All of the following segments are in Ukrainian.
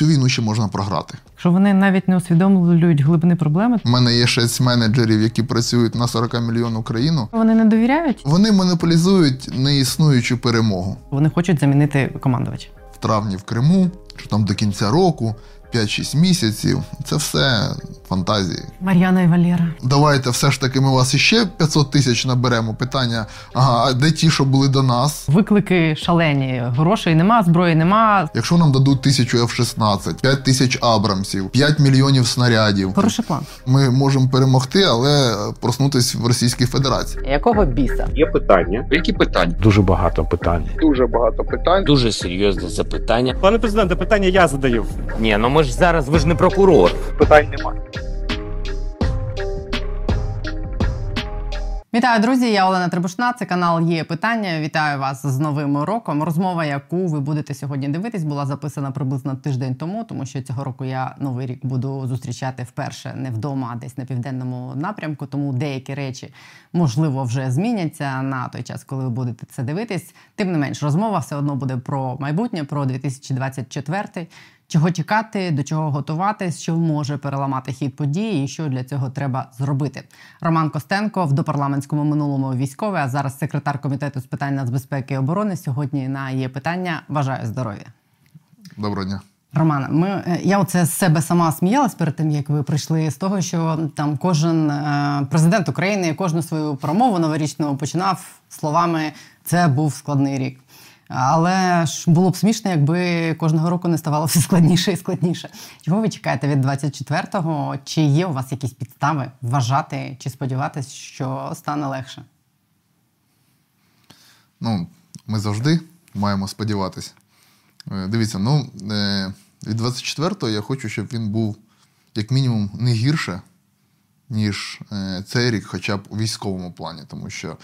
цю війну ще можна програти. Що вони навіть не усвідомлюють глибини проблеми? У мене є 6 менеджерів, які працюють на 40 мільйонів країну. Вони не довіряють? Вони монополізують неіснуючу перемогу. Вони хочуть замінити командувача. В травні в Криму, що там до кінця року, 5-6 місяців. Це все фантазії. Мар'яна і Валєра. Давайте все ж таки ми вас іще 500 тисяч наберемо. Питання, а де ті, що були до нас? Виклики шалені. Грошей нема, зброї нема. Якщо нам дадуть 1000 F-16, 5000 Абрамсів, 5 мільйонів снарядів. Хороший план. Ми можемо перемогти, але проснутись в Російській Федерації. Якого біса? Є питання. Які питання? Дуже багато питань. Дуже багато питань. Дуже серйозне запитання. Пане президенте, питання я задаю. Ні, ну ми ж зараз, ви ж не прокурор. Питань немає. Вітаю, друзі! Я Олена Трибушна, це канал «Є питання». Вітаю вас з Новим роком. Розмова, яку ви будете сьогодні дивитись, була записана приблизно тиждень тому, тому що цього року я Новий рік буду зустрічати вперше не вдома, а десь на південному напрямку, тому деякі речі, можливо, вже зміняться на той час, коли ви будете це дивитись. Тим не менш, розмова все одно буде про майбутнє, про 2024-й. Чого чекати, до чого готуватись, що може переламати хід подій і що для цього треба зробити. Роман Костенко, в допарламентському минулому військовий, а зараз секретар Комітету з питань нацбезпеки і оборони, сьогодні на «Є питання». Бажаю здоров'я. Доброго дня. Романе, я оце з себе сама сміялась перед тим, як ви прийшли, з того, що там кожен президент України кожну свою промову новорічну починав словами «це був складний рік». Але ж було б смішно, якби кожного року не ставало все складніше і складніше. Чого ви чекаєте від 24-го? Чи є у вас якісь підстави вважати чи сподіватися, що стане легше? Ну, ми завжди маємо сподіватися. Дивіться, від 24-го я хочу, щоб він був як мінімум не гірше, ніж цей рік, хоча б у військовому плані. Тому що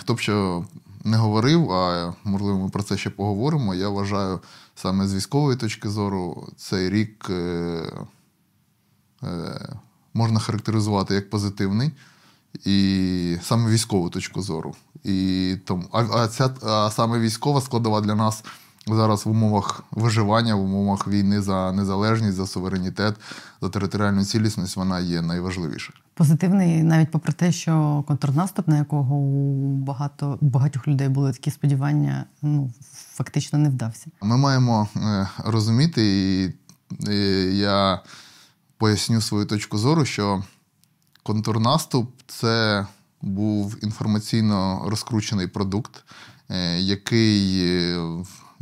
хто б що не говорив, а, можливо, ми про це ще поговоримо, я вважаю, саме з військової точки зору, цей рік можна характеризувати як позитивний, і саме військову точку зору. І тому, а саме військова складова для нас зараз в умовах виживання, в умовах війни за незалежність, за суверенітет, за територіальну цілісність, вона є найважливіша. Позитивний навіть попри те, що контрнаступ, на якого у багатьох людей були такі сподівання, фактично не вдався. Ми маємо розуміти, і я поясню свою точку зору, що контрнаступ – це був інформаційно розкручений продукт, який,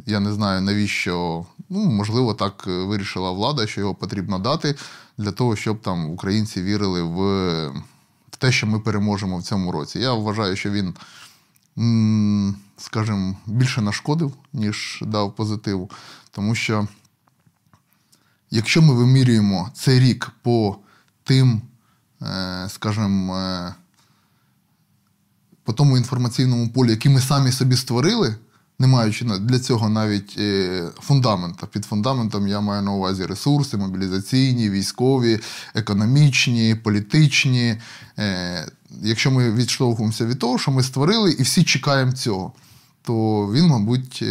я не знаю, навіщо, можливо, так вирішила влада, що його потрібно дати для того, щоб там українці вірили в те, що ми переможемо в цьому році. Я вважаю, що він, скажімо, більше нашкодив, ніж дав позитиву. Тому що, якщо ми вимірюємо цей рік по тим, скажімо, по тому інформаційному полю, який ми самі собі створили, не маючи для цього навіть фундамента. Під фундаментом я маю на увазі ресурси, мобілізаційні, військові, економічні, політичні. Якщо ми відштовхуємося від того, що ми створили, і всі чекаємо цього, то він, мабуть,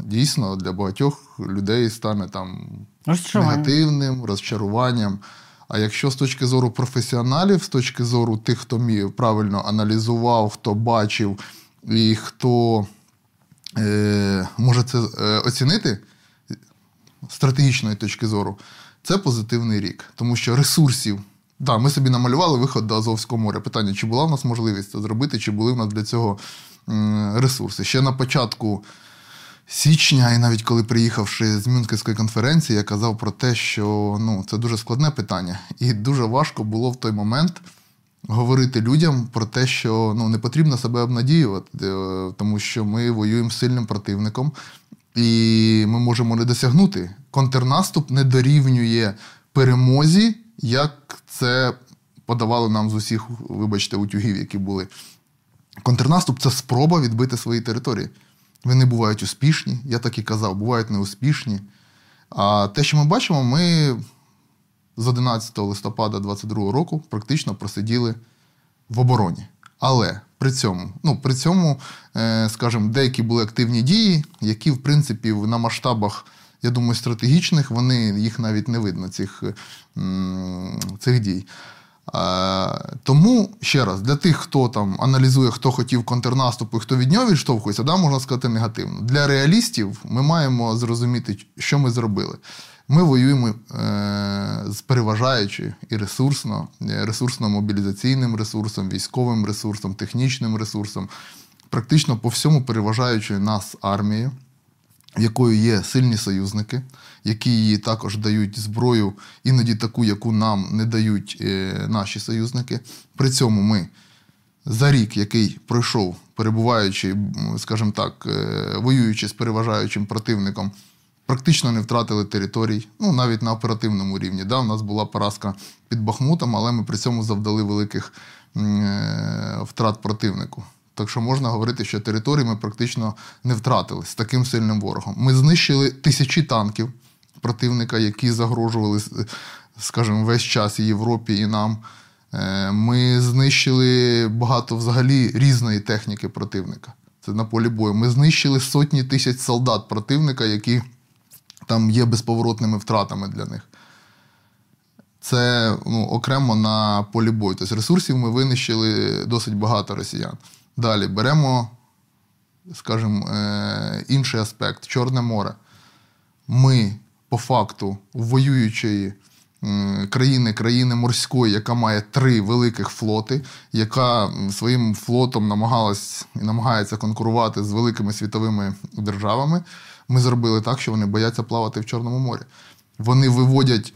дійсно для багатьох людей стане там негативним, розчаруванням. А якщо з точки зору професіоналів, з точки зору тих, хто правильно аналізував, хто бачив і хто може це оцінити з стратегічної точки зору, це позитивний рік. Тому що ресурсів, да, ми собі намалювали вихід до Азовського моря. Питання, чи була в нас можливість це зробити, чи були в нас для цього ресурси. Ще на початку січня, і навіть коли приїхавши з Мюнхенської конференції, я казав про те, що це дуже складне питання. І дуже важко було в той момент говорити людям про те, що не потрібно себе обнадіювати, тому що ми воюємо з сильним противником, і ми можемо не досягнути. Контрнаступ не дорівнює перемозі, як це подавали нам з усіх, вибачте, утюгів, які були. Контрнаступ – це спроба відбити свої території. Вони бувають успішні, я так і казав, бувають неуспішні. А те, що ми бачимо, ми з 11 листопада 2022 року практично просиділи в обороні. Але при цьому, скажімо, деякі були активні дії, які, в принципі, на масштабах я думаю, стратегічних, їх навіть не видно, цих дій. Тому, ще раз, для тих, хто там аналізує, хто хотів контрнаступу і хто від нього відштовхується, можна сказати негативно. Для реалістів ми маємо зрозуміти, що ми зробили. Ми воюємо переважаючи і ресурсно, ресурсно-мобілізаційним ресурсом, військовим ресурсом, технічним ресурсом, практично по всьому переважаючи нас армією, в якої є сильні союзники, які її також дають зброю, іноді таку, яку нам не дають наші союзники. При цьому ми за рік, який пройшов, перебуваючи, скажімо так, воюючи з переважаючим противником, практично не втратили територій, навіть на оперативному рівні. У нас була поразка під Бахмутом, але ми при цьому завдали великих втрат противнику. Так що можна говорити, що території ми практично не втратили з таким сильним ворогом. Ми знищили тисячі танків противника, які загрожували, скажімо, весь час і Європі, і нам. Ми знищили багато взагалі різної техніки противника. Це на полі бою. Ми знищили сотні тисяч солдат противника, які там є безповоротними втратами для них. Це окремо на полі бою. Тобто ресурсів ми винищили досить багато росіян. Далі беремо, скажімо, інший аспект – Чорне море. Ми, по факту, воюючої країни морської, яка має 3 великих флоти, яка своїм флотом намагається конкурувати з великими світовими державами, ми зробили так, що вони бояться плавати в Чорному морі. Вони виводять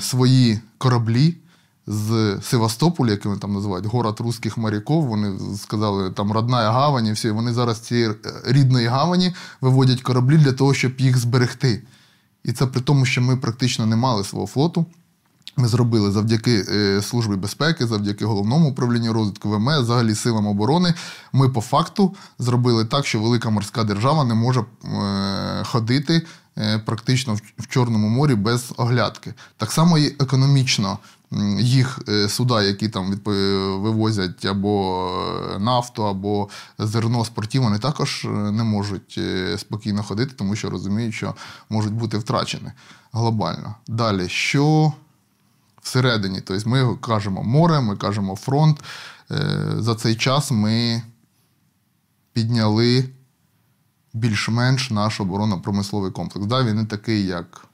свої кораблі з Севастополя, який вони там називають, город русських моряків, вони сказали, там родна гавань, і все, вони зараз з цієї рідної гавані виводять кораблі для того, щоб їх зберегти. І це при тому, що ми практично не мали свого флоту. Ми зробили завдяки Службі безпеки, завдяки Головному управлінню розвитку ВМЕ, взагалі Силам оборони. Ми по факту зробили так, що велика морська держава не може ходити практично в Чорному морі без оглядки. Так само і економічно їх суда, які там вивозять або нафту, або зерно з портів, вони також не можуть спокійно ходити, тому що розуміють, що можуть бути втрачені глобально. Далі, що всередині? Тобто ми кажемо море, ми кажемо фронт. За цей час ми підняли більш-менш наш оборонно-промисловий комплекс. Так, він не такий, як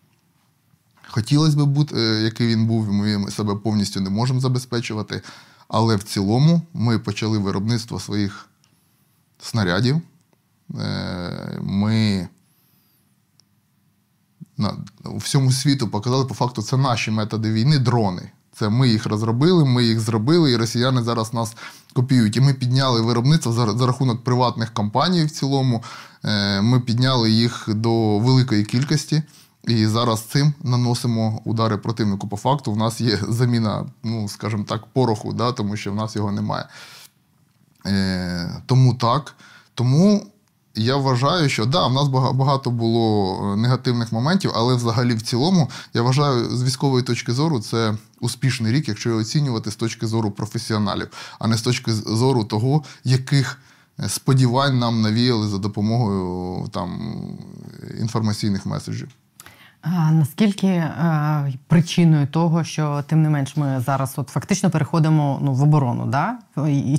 хотілося б бути, який він був, ми себе повністю не можемо забезпечувати. Але в цілому ми почали виробництво своїх снарядів. Ми у всьому світу показали, по факту, це наші методи війни – дрони. Це ми їх розробили, ми їх зробили, і росіяни зараз нас копіюють. І ми підняли виробництво за рахунок приватних компаній в цілому. Ми підняли їх до великої кількості. І зараз цим наносимо удари противнику. По факту в нас є заміна, скажімо так, пороху, тому що в нас його немає. Тому так. Тому я вважаю, що в нас багато було негативних моментів, але взагалі в цілому, я вважаю, з військової точки зору це успішний рік, якщо його оцінювати з точки зору професіоналів, а не з точки зору того, яких сподівань нам навіяли за допомогою інформаційних меседжів. А наскільки причиною того, що, тим не менш, ми зараз фактично переходимо в оборону,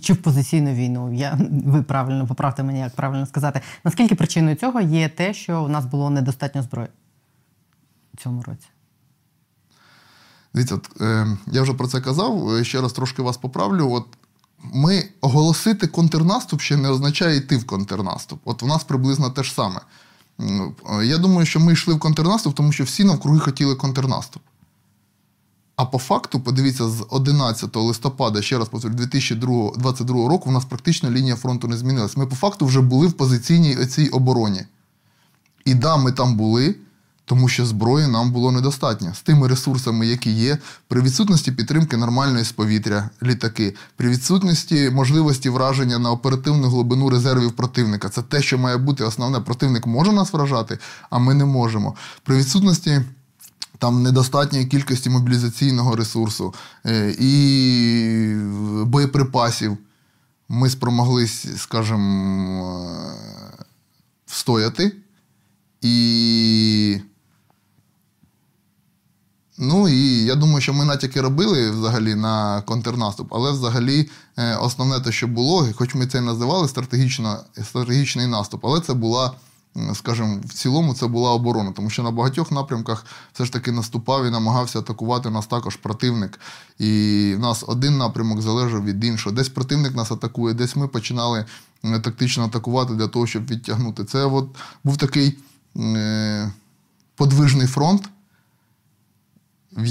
чи в позиційну війну, ви правильно, поправте мені, як правильно сказати, наскільки причиною цього є те, що у нас було недостатньо зброї в цьому році? Дивіться, я вже про це казав, ще раз трошки вас поправлю. Ми оголосити контрнаступ ще не означає йти в контрнаступ. От у нас приблизно те ж саме. Я думаю, що ми йшли в контрнаступ, тому що всі навкруги хотіли контрнаступ. А по факту, подивіться, з 11 листопада, ще раз повторю, 2022 року у нас практично лінія фронту не змінилась. Ми по факту вже були в позиційній цій обороні. І ми там були, тому що зброї нам було недостатньо. З тими ресурсами, які є, при відсутності підтримки нормальної з повітря, літаки, при відсутності можливості враження на оперативну глибину резервів противника. Це те, що має бути основне. Противник може нас вражати, а ми не можемо. При відсутності недостатньої кількості мобілізаційного ресурсу і боєприпасів ми спромоглись, скажімо, встояти. І... Ну і я думаю, що ми натяки робили взагалі на контрнаступ, але взагалі основне те, що було, хоч ми це і називали стратегічний наступ, але це була, скажімо, в цілому це була оборона, тому що на багатьох напрямках все ж таки наступав і намагався атакувати нас також противник. І в нас один напрямок залежав від іншого. Десь противник нас атакує, десь ми починали тактично атакувати для того, щоб відтягнути. Це от був такий подвижний фронт, в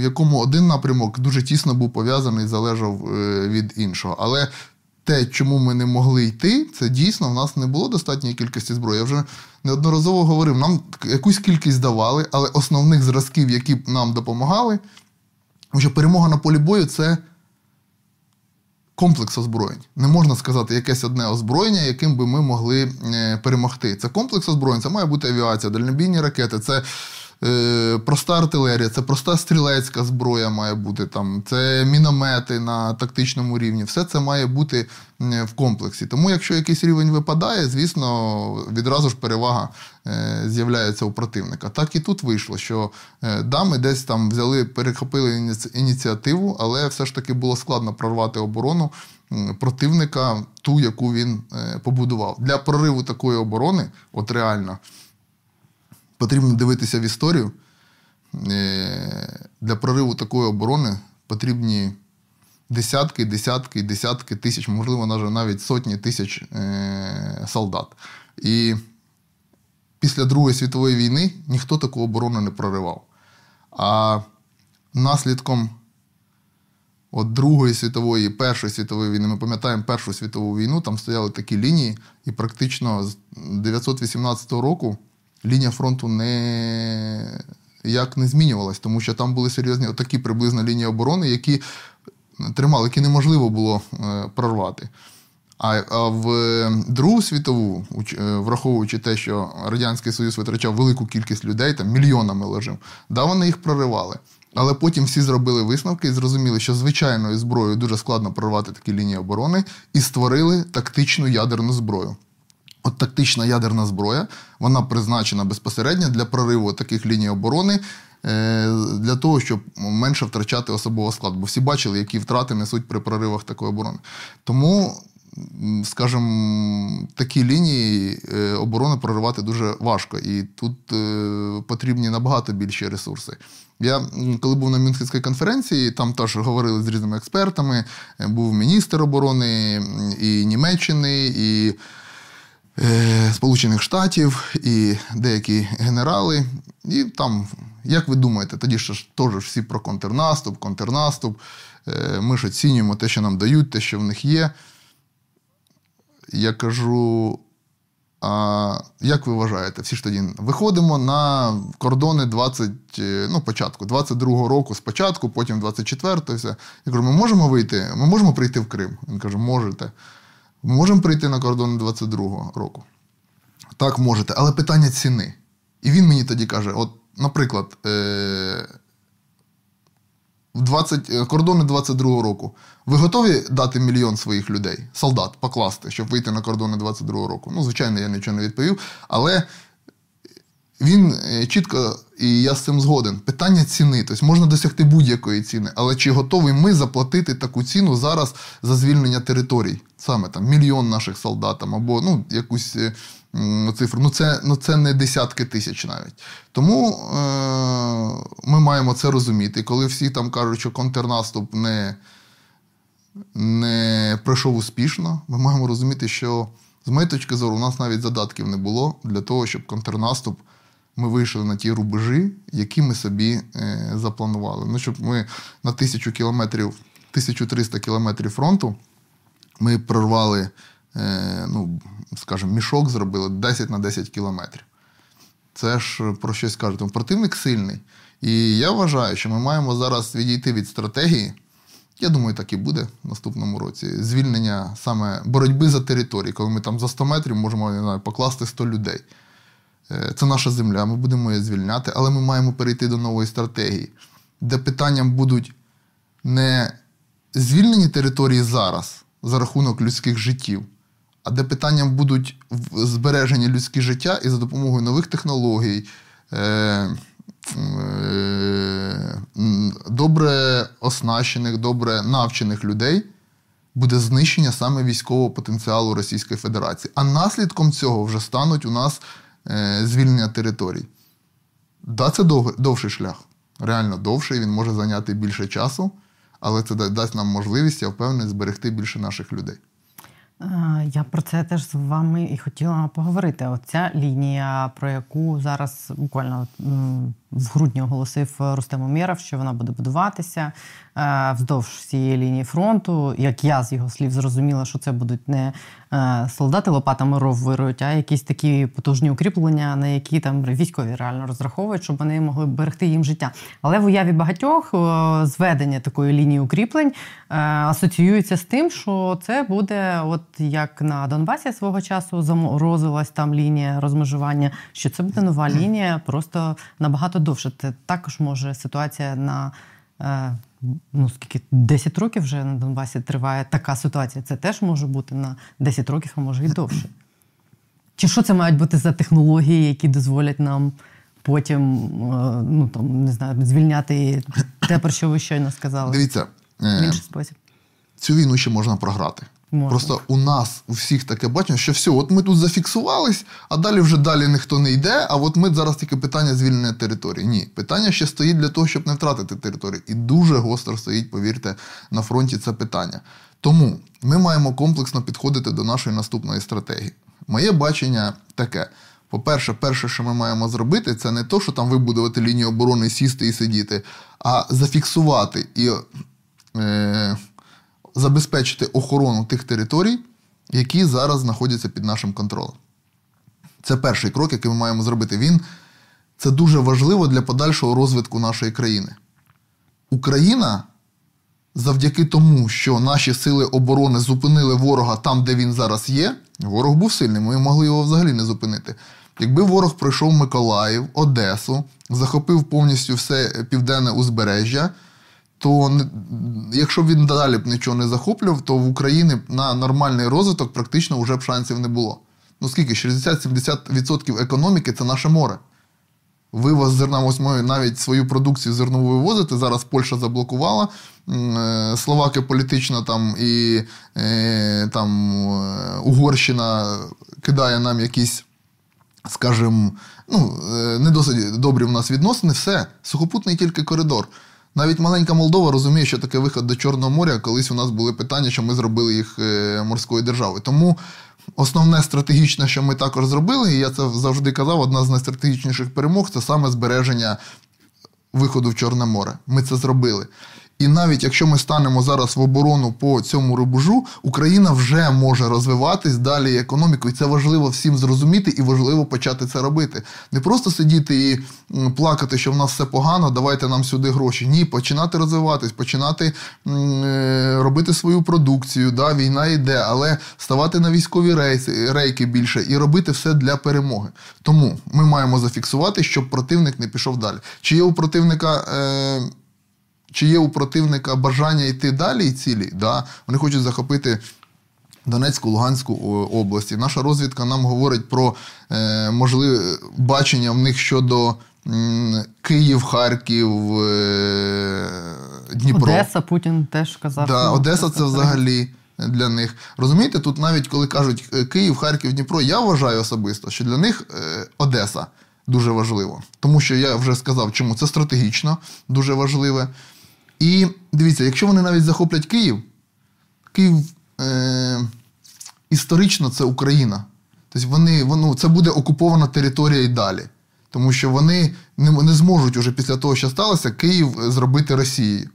якому один напрямок дуже тісно був пов'язаний і залежав від іншого. Але те, чому ми не могли йти, це дійсно в нас не було достатньої кількості зброї. Я вже неодноразово говорив, нам якусь кількість давали, але основних зразків, які нам допомагали, що перемога на полі бою – це комплекс озброєнь. Не можна сказати якесь одне озброєння, яким би ми могли перемогти. Це комплекс озброєнь, це має бути авіація, дальнобійні ракети, це... проста артилерія, це проста стрілецька зброя має бути, там, це міномети на тактичному рівні. Все це має бути в комплексі. Тому якщо якийсь рівень випадає, звісно, відразу ж перевага з'являється у противника. Так і тут вийшло, що да, ми десь там взяли, перехопили ініціативу, але все ж таки було складно прорвати оборону противника, ту, яку він побудував. Для прориву такої оборони, от реально, потрібно дивитися в історію. Для прориву такої оборони потрібні десятки тисяч, можливо, навіть сотні тисяч солдат. І після Другої світової війни ніхто таку оборону не проривав. А наслідком от Другої світової і Першої світової війни, ми пам'ятаємо Першу світову війну, там стояли такі лінії, і практично з 1918 року лінія фронту ніяк не змінювалась, тому що там були серйозні отакі приблизно лінії оборони, які тримали, які неможливо було прорвати. А в Другу світову, враховуючи те, що Радянський Союз витрачав велику кількість людей, там мільйонами лежим, да, вони їх проривали. Але потім всі зробили висновки і зрозуміли, що звичайною зброєю дуже складно прорвати такі лінії оборони, і створили тактичну ядерну зброю. От тактична ядерна зброя, вона призначена безпосередньо для прориву таких ліній оборони, для того, щоб менше втрачати особовий склад. Бо всі бачили, які втрати несуть при проривах такої оборони. Тому, скажімо, такі лінії оборони проривати дуже важко. І тут потрібні набагато більші ресурси. Я, коли був на Мюнхенській конференції, там теж говорили з різними експертами, був міністр оборони і Німеччини, і Сполучених Штатів і деякі генерали. І там, як ви думаєте, тоді ж теж всі про контрнаступ. Ми ж оцінюємо те, що нам дають, те, що в них є. Я кажу, а як ви вважаєте? Всі ж тоді виходимо на кордони початку 22-го року спочатку, потім 24-го. Все. Я кажу, ми можемо вийти? Ми можемо прийти в Крим? Він каже, можете. Ми можемо прийти на кордон 22-го року? Так, можете, але питання ціни. І він мені тоді каже, от, наприклад, кордони 22-го року. Ви готові дати мільйон своїх людей, солдат, покласти, щоб вийти на кордони 22-го року? Ну, звичайно, я нічого не відповів, але він чітко, і я з цим згоден, питання ціни. Тобто можна досягти будь-якої ціни, але чи готові ми заплатити таку ціну зараз за звільнення територій? Саме там мільйон наших солдат або якусь цифру. Це не десятки тисяч навіть. Тому ми маємо це розуміти. Коли всі там кажуть, що контрнаступ не пройшов успішно, ми маємо розуміти, що з моєї точки зору у нас навіть задатків не було для того, щоб контрнаступ ми вийшли на ті рубежі, які ми собі запланували. Щоб ми на 1300 кілометрів фронту ми прорвали, мішок зробили 10 на 10 кілометрів. Це ж про щось кажете. Противник сильний. І я вважаю, що ми маємо зараз відійти від стратегії, я думаю, так і буде в наступному році, звільнення саме боротьби за території, коли ми там за 100 метрів можемо, покласти 100 людей. Це наша земля, ми будемо її звільняти, але ми маємо перейти до нової стратегії, де питанням будуть не звільнені території зараз за рахунок людських життів, а де питанням будуть збереження людського життя і за допомогою нових технологій, добре оснащених, добре навчених людей, буде знищення саме військового потенціалу Російської Федерації. А наслідком цього вже стануть у нас звільнення територій. Да, це довший шлях. Реально довший, він може зайняти більше часу, але це дасть нам можливість, я впевнений, зберегти більше наших людей. Я про це теж з вами і хотіла поговорити. Оця лінія, про яку зараз буквально в грудні оголосив Рустем Умєров, що вона буде будуватися вздовж всієї лінії фронту. Як я з його слів зрозуміла, що це будуть не солдати лопатами ров вирують, а якісь такі потужні укріплення, на які там військові реально розраховують, щоб вони могли берегти їм життя. Але в уяві багатьох зведення такої лінії укріплень асоціюється з тим, що це буде, от як на Донбасі свого часу заморозилась там лінія розмежування, що це буде нова лінія, просто набагато довше. Це також може ситуація на, ну, скільки, 10 років вже на Донбасі триває така ситуація. Це теж може бути на 10 років, а може і довше. Чи що це мають бути за технології, які дозволять нам потім, ну, там, не знаю, звільняти те, про що ви щойно сказали? Дивіться, в інший спосіб. Цю війну ще можна програти. Можна. Просто у нас, у всіх таке бачення, що все, от ми тут зафіксувались, а далі вже далі ніхто не йде, а от ми зараз тільки питання звільнення території. Ні, питання ще стоїть для того, щоб не втратити територію. І дуже гостро стоїть, повірте, на фронті це питання. Тому ми маємо комплексно підходити до нашої наступної стратегії. Моє бачення таке. По-перше, перше, що ми маємо зробити, це не то, що там вибудувати лінію оборони, сісти і сидіти, а зафіксувати і... забезпечити охорону тих територій, які зараз знаходяться під нашим контролем. Це перший крок, який ми маємо зробити. Це дуже важливо для подальшого розвитку нашої країни. Україна, завдяки тому, що наші сили оборони зупинили ворога там, де він зараз є, ворог був сильний, ми могли його взагалі не зупинити. Якби ворог пройшов Миколаїв, Одесу, захопив повністю все південне узбережжя, то якщо він далі б нічого не захоплював, то в Україні на нормальний розвиток практично вже б шансів не було. Ну скільки? 60-70% економіки – це наше море. Вивоз зерна, ось ми навіть свою продукцію зернову вивозити, зараз Польща заблокувала, Словаки політично там і там Угорщина кидає нам якісь, скажімо, ну, не досить добрі в нас відносини, все, сухопутний тільки коридор. Навіть маленька Молдова розуміє, що таке вихід до Чорного моря, колись у нас були питання, що ми зробили їх морською державою. Тому основне стратегічне, що ми також зробили, і я це завжди казав, одна з найстратегічніших перемог – це саме збереження виходу в Чорне море. Ми це зробили. І навіть якщо ми станемо зараз в оборону по цьому рубежу, Україна вже може розвиватись далі економіку. І це важливо всім зрозуміти і важливо почати це робити. Не просто сидіти і плакати, що в нас все погано, давайте нам сюди гроші. Ні, починати розвиватись, починати робити свою продукцію, да, війна йде, але ставати на військові рейки більше і робити все для перемоги. Тому ми маємо зафіксувати, щоб противник не пішов далі. Чи є у противника бажання йти далі і цілі? Да? Вони хочуть захопити Донецьку, Луганську області. Наша розвідка нам говорить про можливе бачення в них щодо Київ, Харків, Дніпро. Одеса, Путін теж казав. Да, Одеса – це взагалі для них. Розумієте, тут навіть коли кажуть Київ, Харків, Дніпро, я вважаю особисто, що для них Одеса дуже важливо. Тому що я вже сказав, чому це стратегічно дуже важливе. І дивіться, якщо вони навіть захоплять Київ історично це Україна. Тобто вони, це буде окупована територія і далі. Тому що вони не зможуть уже після того, що сталося, Київ зробити Росією.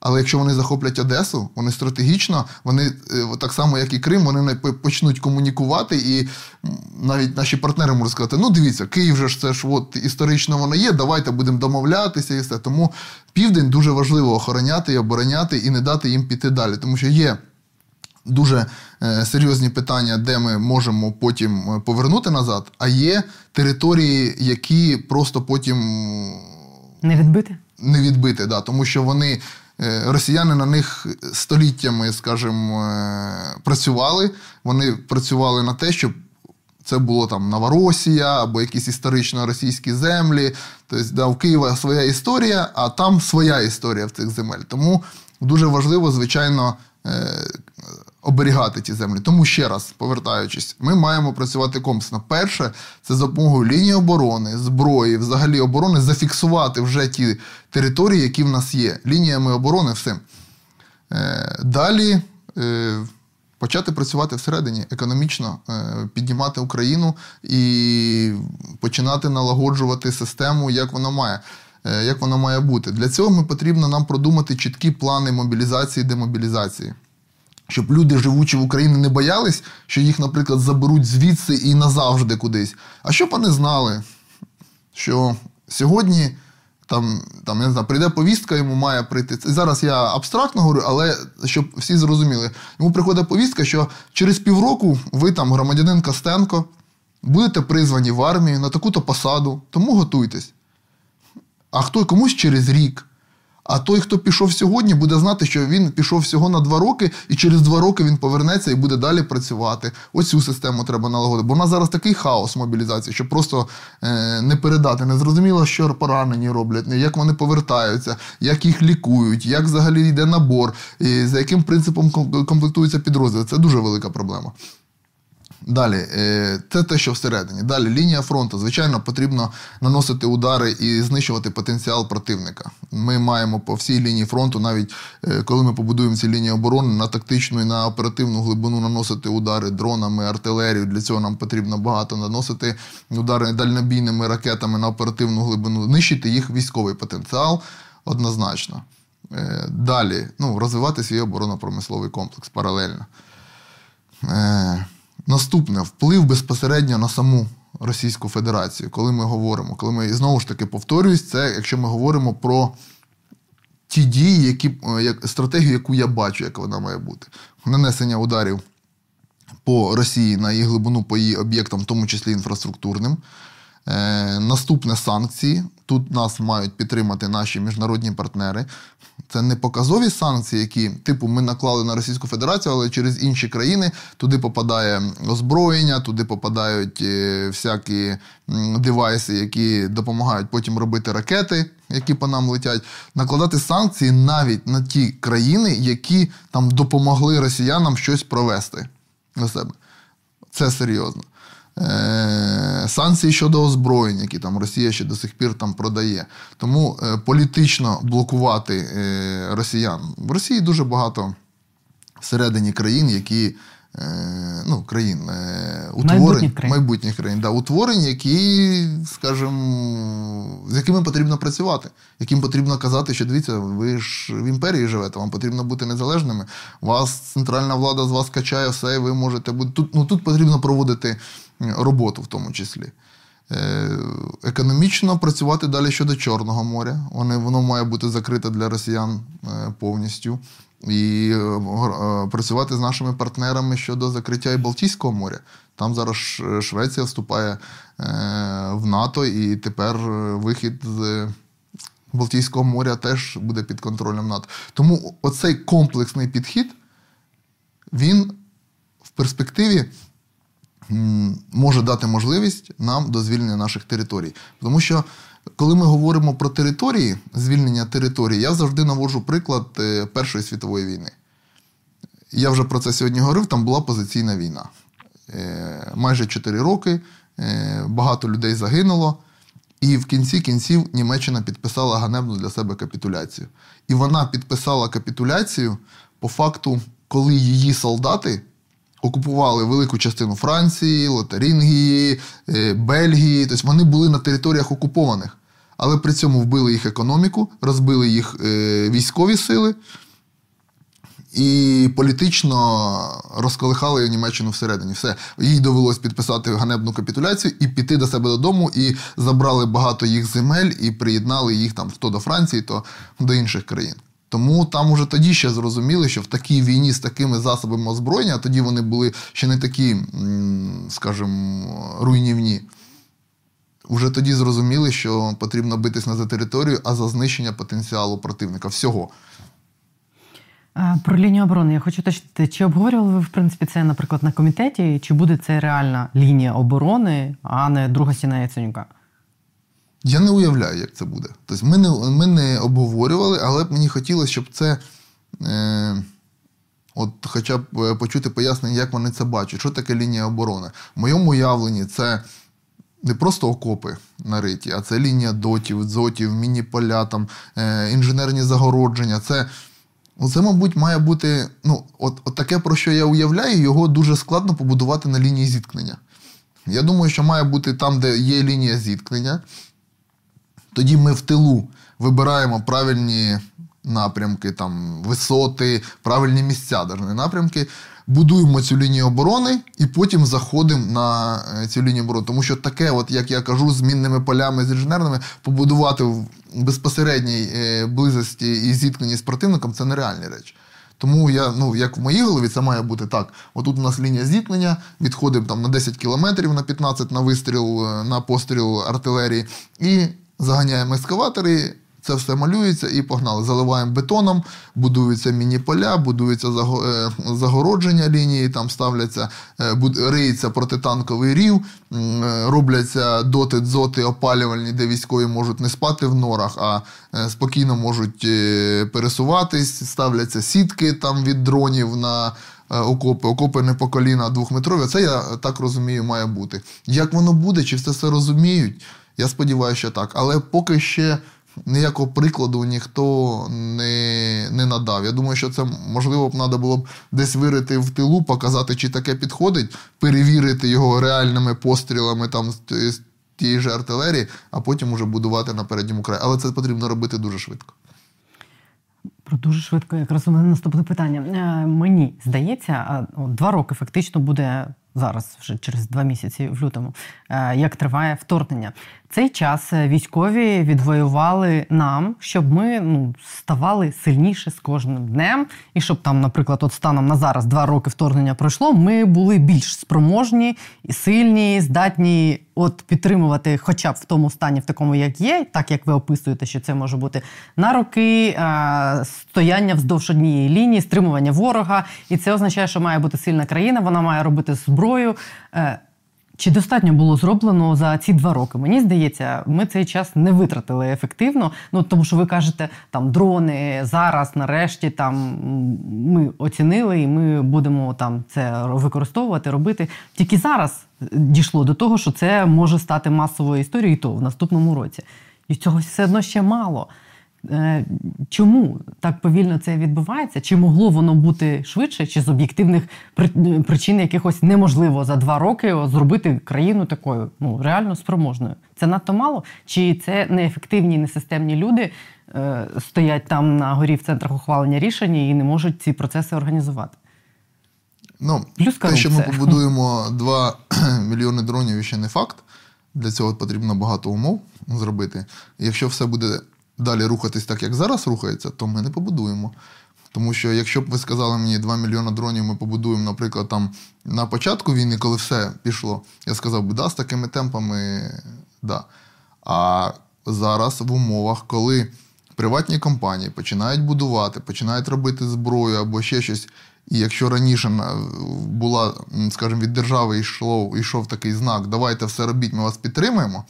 Але якщо вони захоплять Одесу, вони стратегічно, вони так само, як і Крим, вони почнуть комунікувати і навіть наші партнери можуть сказати, ну дивіться, Київ же ж це ж от історично воно є, давайте будемо домовлятися і все. Тому Південь дуже важливо охороняти і обороняти і не дати їм піти далі, тому що є дуже серйозні питання, де ми можемо потім повернути назад, а є території, які просто потім... Не відбити? Не відбити, да, тому що вони Росіяни на них століттями, скажімо, працювали. Вони працювали на те, щоб це було там Новоросія або якісь історично російські землі. Тобто, да, у Києва своя історія, а там своя історія в цих земель. Тому дуже важливо, звичайно, оберігати ті землі. Тому ще раз, повертаючись, ми маємо працювати комплексно. Перше, це за допомогою лінії оборони, зброї, взагалі оборони, зафіксувати вже ті території, які в нас є. Лініями оборони, все. Далі почати працювати всередині, економічно піднімати Україну і починати налагоджувати систему, як вона має бути. Для цього потрібно нам продумати чіткі плани мобілізації і демобілізації. Щоб люди, живучи в Україні, не боялись, що їх, наприклад, заберуть звідси і назавжди кудись. А щоб вони знали, що сьогодні, я не знаю, прийде повістка, йому має прийти. Зараз я абстрактно говорю, але щоб всі зрозуміли. Йому приходить повістка, що через півроку ви, громадянин Костенко, будете призвані в армію на таку-то посаду, тому готуйтесь. А хто комусь через рік. А той, хто пішов сьогодні, буде знати, що він пішов всього на 2 роки, і через 2 роки він повернеться і буде далі працювати. Ось цю систему треба налагодити. Бо в нас зараз такий хаос мобілізації, що просто не передати. Не зрозуміло, що поранені роблять, як вони повертаються, як їх лікують, як взагалі йде набор, і за яким принципом комплектуються підрозділи. Це дуже велика проблема. Далі, це те, що всередині. Далі, лінія фронту. Звичайно, потрібно наносити удари і знищувати потенціал противника. Ми маємо по всій лінії фронту, навіть коли ми побудуємо ці лінії оборони, на тактичну і на оперативну глибину наносити удари дронами, артилерію. Для цього нам потрібно багато наносити удари дальнобійними ракетами на оперативну глибину, нищити їх військовий потенціал однозначно. Далі, розвивати свій оборонно-промисловий комплекс паралельно. Наступне – вплив безпосередньо на саму Російську Федерацію, коли ми говоримо. Коли ми, знову ж таки, повторююсь, це якщо ми говоримо про ті дії, стратегію, яку я бачу, як вона має бути. Нанесення ударів по Росії на її глибину, по її об'єктам, в тому числі інфраструктурним. Наступне – санкції. Тут нас мають підтримати наші міжнародні партнери. Це не показові санкції, які, ми наклали на Російську Федерацію, але через інші країни. Туди попадає озброєння, туди попадають всякі девайси, які допомагають потім робити ракети, які по нам летять. Накладати санкції навіть на ті країни, які допомогли росіянам щось провести на себе. Це серйозно. Санкції щодо озброєнь, які Росія ще до сих пір продає. Тому політично блокувати росіян. В Росії дуже багато всередині країн, які майбутніх країн, утворень, які, скажімо, з якими потрібно працювати, яким потрібно казати, що дивіться, ви ж в імперії живете, вам потрібно бути незалежними, вас центральна влада з вас качає все, і ви можете бути. Тут потрібно проводити роботу в тому числі. Економічно працювати далі щодо Чорного моря. Воно має бути закрите для росіян повністю. І працювати з нашими партнерами щодо закриття і Балтійського моря. Там зараз Швеція вступає в НАТО, і тепер вихід з Балтійського моря теж буде під контролем НАТО. Тому оцей комплексний підхід, він в перспективі може дати можливість нам до звільнення наших територій. Тому що, коли ми говоримо про території, звільнення територій, я завжди наводжу приклад Першої світової війни. Я вже про це сьогодні говорив, там була позиційна війна. Майже 4 роки, багато людей загинуло, і в кінці кінців Німеччина підписала ганебну для себе капітуляцію. І вона підписала капітуляцію по факту, коли її солдати окупували велику частину Франції, Лотарингії, Бельгії. Тобто вони були на територіях окупованих. Але при цьому вбили їх економіку, розбили їх військові сили і політично розколихали Німеччину всередині. Все. Їй довелось підписати ганебну капітуляцію і піти до себе додому, і забрали багато їх земель, і приєднали їх то до Франції, то до інших країн. Тому там уже тоді ще зрозуміли, що в такій війні з такими засобами озброєння, а тоді вони були ще не такі, скажімо, руйнівні, уже тоді зрозуміли, що потрібно битись не за територію, а за знищення потенціалу противника. Всього. Про лінію оборони я хочу уточнити. Чи обговорювали ви, в принципі, це, наприклад, на комітеті? Чи буде це реальна лінія оборони, а не друга стіна Яценюка? Я не уявляю, як це буде. Тобто ми не обговорювали, але мені хотілося, щоб це... От хоча б почути пояснення, як вони це бачать, що таке лінія оборони. В моєму уявленні це не просто окопи нариті, а це лінія дотів, дзотів, міні-поля, там, інженерні загородження. Це, мабуть, має бути... От таке, про що я уявляю, його дуже складно побудувати на лінії зіткнення. Я думаю, що має бути там, де є лінія зіткнення. Тоді ми в тилу вибираємо правильні... напрямки, там, висоти, правильні місця, навіть не напрямки, будуємо цю лінію оборони і потім заходимо на цю лінію оборони. Тому що таке, от, як я кажу, з мінними полями, з інженерними, побудувати в безпосередній близості і зіткненні з противником – це нереальні речі. Тому, як в моїй голові, це має бути так. Отут у нас лінія зіткнення, відходимо там, на 10 кілометрів, на 15 на вистріл, на постріл артилерії і заганяємо ескаватори. Це все малюється і погнали. Заливаємо бетоном, будуються міні-поля, будуються загородження лінії, там ставляться, риється протитанковий рів, робляться доти, дзоти опалювальні, де військові можуть не спати в норах, а спокійно можуть пересуватись, ставляться сітки там від дронів на окопи. Окопи не по коліна, а двохметрові. Це, я так розумію, має бути. Як воно буде, чи все розуміють? Я сподіваюся, що так. Але поки ще... ніякого прикладу ніхто не надав. Я думаю, що це, можливо, треба було б десь вирити в тилу, показати, чи таке підходить, перевірити його реальними пострілами там, з тієї ж артилерії, а потім уже будувати на передньому краї. Але це потрібно робити дуже швидко. Про дуже швидко. Якраз у мене наступне питання. Мені здається, 2 роки фактично буде... зараз, вже через 2 місяці в лютому, як триває вторгнення. Цей час військові відвоювали нам, щоб ми ставали сильніше з кожним днем. І щоб там, наприклад, от станом на зараз 2 роки вторгнення пройшло, ми були більш спроможні, і сильні, здатні підтримувати хоча б в тому стані, в такому, як є, так, як ви описуєте, що це може бути на роки, стояння вздовж однієї лінії, стримування ворога. І це означає, що має бути сильна країна, вона має робити зброю. Чи достатньо було зроблено за ці 2 роки? Мені здається, ми цей час не витратили ефективно, тому що ви кажете, там, дрони зараз, нарешті, там, ми оцінили і ми будемо там це використовувати, робити. Тільки зараз дійшло до того, що це може стати масовою історією, і то в наступному році. І цього все одно ще мало. Чому так повільно це відбувається? Чи могло воно бути швидше, чи з об'єктивних причин якихось неможливо за 2 роки зробити країну такою, реально спроможною? Це надто мало? Чи це неефективні, несистемні люди стоять там на горі в центрах ухвалення рішень і не можуть ці процеси організувати? Те, що ми побудуємо 2 мільйони дронів, ще не факт. Для цього потрібно багато умов зробити. Якщо все буде... далі рухатись так, як зараз рухається, то ми не побудуємо. Тому що, якщо б ви сказали мені, 2 мільйона дронів ми побудуємо, наприклад, там, на початку війни, коли все пішло, я сказав би, да, з такими темпами, да. А зараз в умовах, коли приватні компанії починають будувати, починають робити зброю або ще щось, і якщо раніше була, скажімо, від держави йшов такий знак, давайте все робіть, ми вас підтримаємо,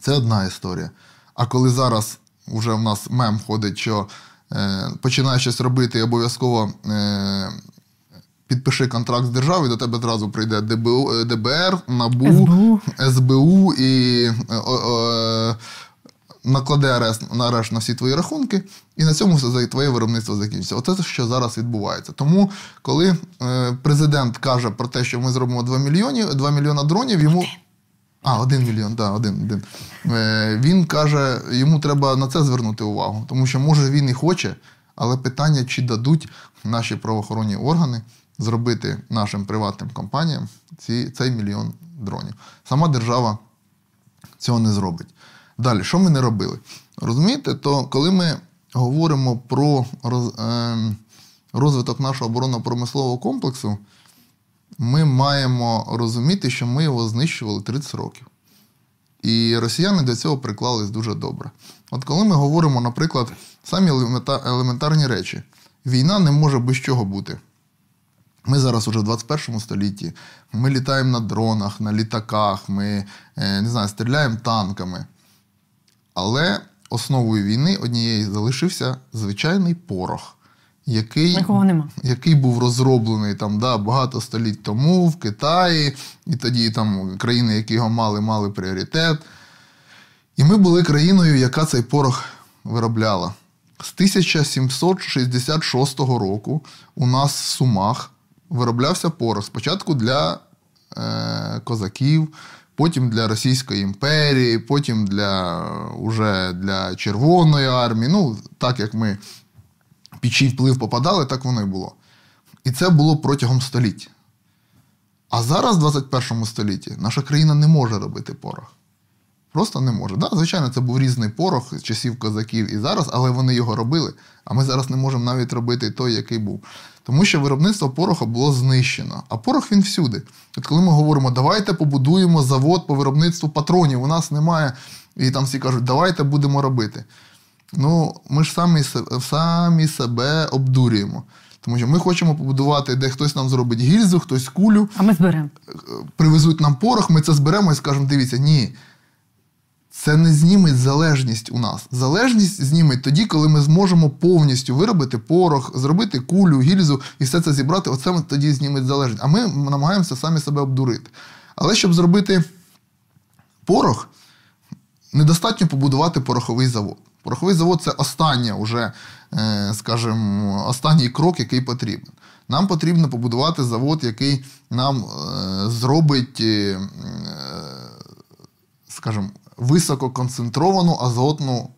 це одна історія. А коли зараз вже в нас мем ходить, що починає щось робити, обов'язково підпиши контракт з державою, до тебе одразу прийде ДБР, НАБУ, СБУ і накладе арешт на всі твої рахунки, і на цьому все твоє виробництво закінчиться. Оце, що зараз відбувається. Тому, коли президент каже про те, що ми зробимо 2 мільйона дронів, йому... 1 мільйон, так, 1. Він каже, йому треба на це звернути увагу. Тому що, може, він і хоче, але питання, чи дадуть наші правоохоронні органи зробити нашим приватним компаніям цей 1 мільйон дронів. Сама держава цього не зробить. Далі, що ми не робили? Розумієте, то коли ми говоримо про розвиток нашого оборонно-промислового комплексу, ми маємо розуміти, що ми його знищували 30 років. І росіяни до цього приклались дуже добре. От коли ми говоримо, наприклад, самі елементарні речі. Війна не може без чого бути. Ми зараз уже в 21 столітті, ми літаємо на дронах, на літаках, ми, не знаю, стріляємо танками. Але основою війни однієї залишився звичайний порох, який був розроблений там, багато століть тому в Китаї, і тоді там країни, які його мали, мали пріоритет. І ми були країною, яка цей порох виробляла. З 1766 року у нас в Сумах вироблявся порох. Спочатку для козаків, потім для Російської імперії, потім для Червоної армії. Ну, так як ми під чий вплив попадали, так воно і було. І це було протягом століть. А зараз, в 21 столітті, наша країна не може робити порох. Просто не може. Звичайно, це був різний порох з часів козаків і зараз, але вони його робили, а ми зараз не можемо навіть робити той, який був. Тому що виробництво пороху було знищено. А порох, він всюди. От коли ми говоримо, давайте побудуємо завод по виробництву патронів, у нас немає, і там всі кажуть, давайте будемо робити. Ну, ми ж самі себе обдурюємо. Тому що ми хочемо побудувати, де хтось нам зробить гільзу, хтось кулю. А ми зберемо. Привезуть нам порох, ми це зберемо і скажемо, дивіться, ні. Це не зніме залежність у нас. Залежність зніме тоді, коли ми зможемо повністю виробити порох, зробити кулю, гільзу і все це зібрати. Оце тоді зніме залежність. А ми намагаємося самі себе обдурити. Але щоб зробити порох, недостатньо побудувати пороховий завод. Пороховий завод – це останній крок, який потрібен. Нам потрібно побудувати завод, який нам зробить, висококонцентровану азотну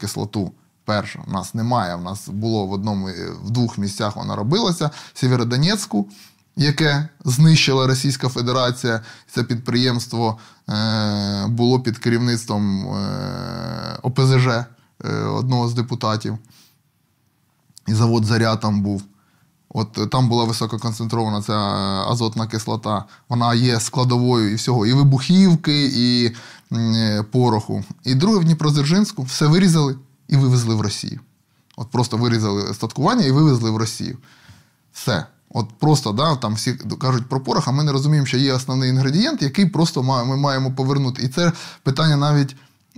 кислоту. Перше, в нас немає, в нас було в двох місцях вона робилася, в Сєвєродонецьку, яке знищила Російська Федерація. Це підприємство було під керівництвом ОПЗЖ, одного з депутатів. І завод «Заря» там був. От там була висококонцентрована ця азотна кислота. Вона є складовою і всього, і вибухівки, і пороху. І друге, в Дніпродзержинську все вирізали і вивезли в Росію. От просто вирізали статкування і вивезли в Росію. Все. От просто, там всі кажуть про порох, а ми не розуміємо, що є основний інгредієнт, який просто ми маємо повернути. І це питання навіть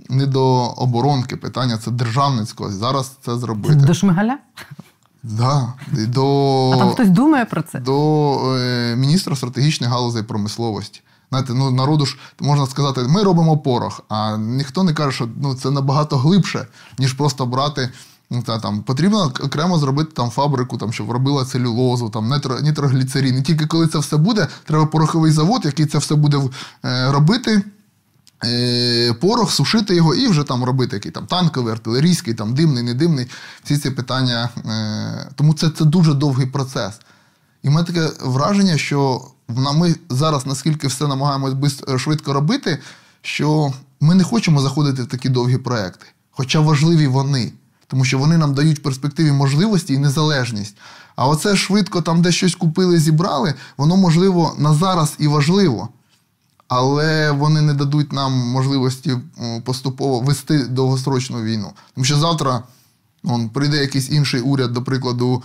не до оборонки, питання це державницького. Зараз це зробити. До Шмигаля? Так. А там хтось думає про це? До міністра стратегічних галузей промисловості. Знаєте, народу ж, можна сказати, ми робимо порох, а ніхто не каже, що це набагато глибше, ніж просто брати, потрібно окремо зробити фабрику, щоб робила целюлозу, нітрогліцерин. І тільки коли це все буде, треба пороховий завод, який це все буде робити, порох, сушити його і вже робити який танковий, артилерійський, димний, недимний. Всі ці питання. Тому це дуже довгий процес. І в мене таке враження, що ми зараз наскільки все намагаємось швидко робити, що ми не хочемо заходити в такі довгі проекти. Хоча важливі вони. Тому що вони нам дають в перспективі можливості і незалежність. А оце швидко де щось купили, зібрали, воно, можливо, на зараз і важливо. Але вони не дадуть нам можливості поступово вести довгострочну війну. Тому що завтра прийде якийсь інший уряд, до прикладу,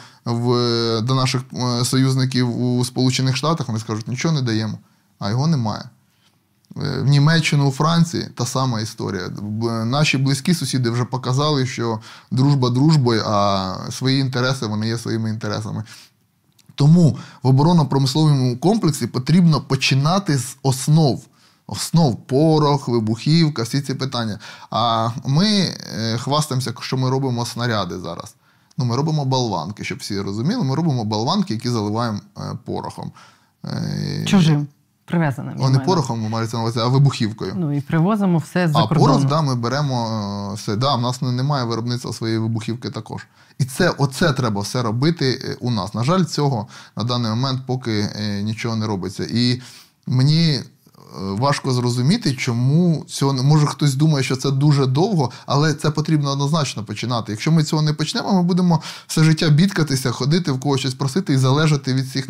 до наших союзників у Сполучених Штатах, вони скажуть, нічого не даємо, а його немає. В Німеччині, у Франції та сама історія. Наші близькі сусіди вже показали, що дружба дружбою, а свої інтереси, вони є своїми інтересами. Тому в оборонно-промисловому комплексі потрібно починати з основ. Основ – порох, вибухівка, всі ці питання. А ми хвастаємося, що ми робимо снаряди зараз. Ми робимо болванки, щоб всі розуміли. Ми робимо болванки, які заливаємо порохом. Чужим. Привезеним. Не порохом, а вибухівкою. І привозимо все з-за кордону. А порох, ми беремо все. В нас немає виробництва своєї вибухівки також. І оце треба все робити у нас. На жаль, цього на даний момент поки нічого не робиться. І мені важко зрозуміти, чому цього... Може, хтось думає, що це дуже довго, але це потрібно однозначно починати. Якщо ми цього не почнемо, ми будемо все життя бідкатися, ходити, в когось щось просити і залежати від всіх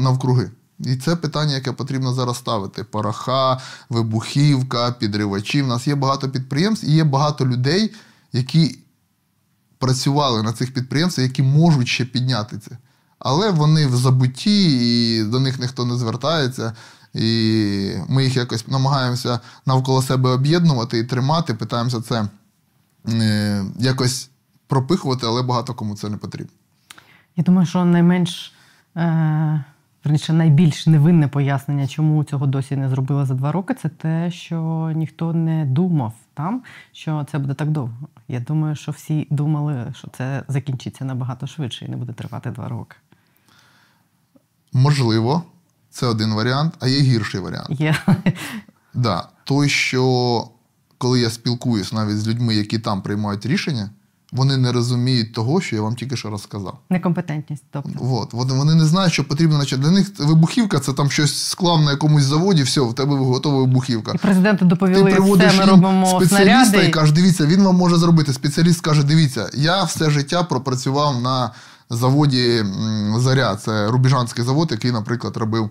навкруги. І це питання, яке потрібно зараз ставити. Пороха, вибухівка, підривачі. У нас є багато підприємств і є багато людей, які працювали на цих підприємцях, які можуть ще підняти це. Але вони в забутті, і до них ніхто не звертається. І ми їх якось намагаємося навколо себе об'єднувати і тримати, питаємося це якось пропихувати, але багато кому це не потрібно. Я думаю, що найбільш невинне пояснення, чому цього досі не зробили за 2 роки, це те, що ніхто не думав там, що це буде так довго. Я думаю, що всі думали, що це закінчиться набагато швидше і не буде тривати 2 роки. Можливо. Це один варіант, а є гірший варіант. Да. Той, що коли я спілкуюсь навіть з людьми, які там приймають рішення, вони не розуміють того, що я вам тільки що розказав. Некомпетентність, тобто. Вони не знають, що потрібно. Значить, для них вибухівка – це там щось склав на якомусь заводі, все, в тебе готова вибухівка. І президенту доповіли, що ми робимо снаряди. Ти приводиш спеціаліста і кажеш, дивіться, він вам може зробити. Спеціаліст каже, дивіться, я все життя пропрацював на заводі «Заря». Це рубіжанський завод, який, наприклад, робив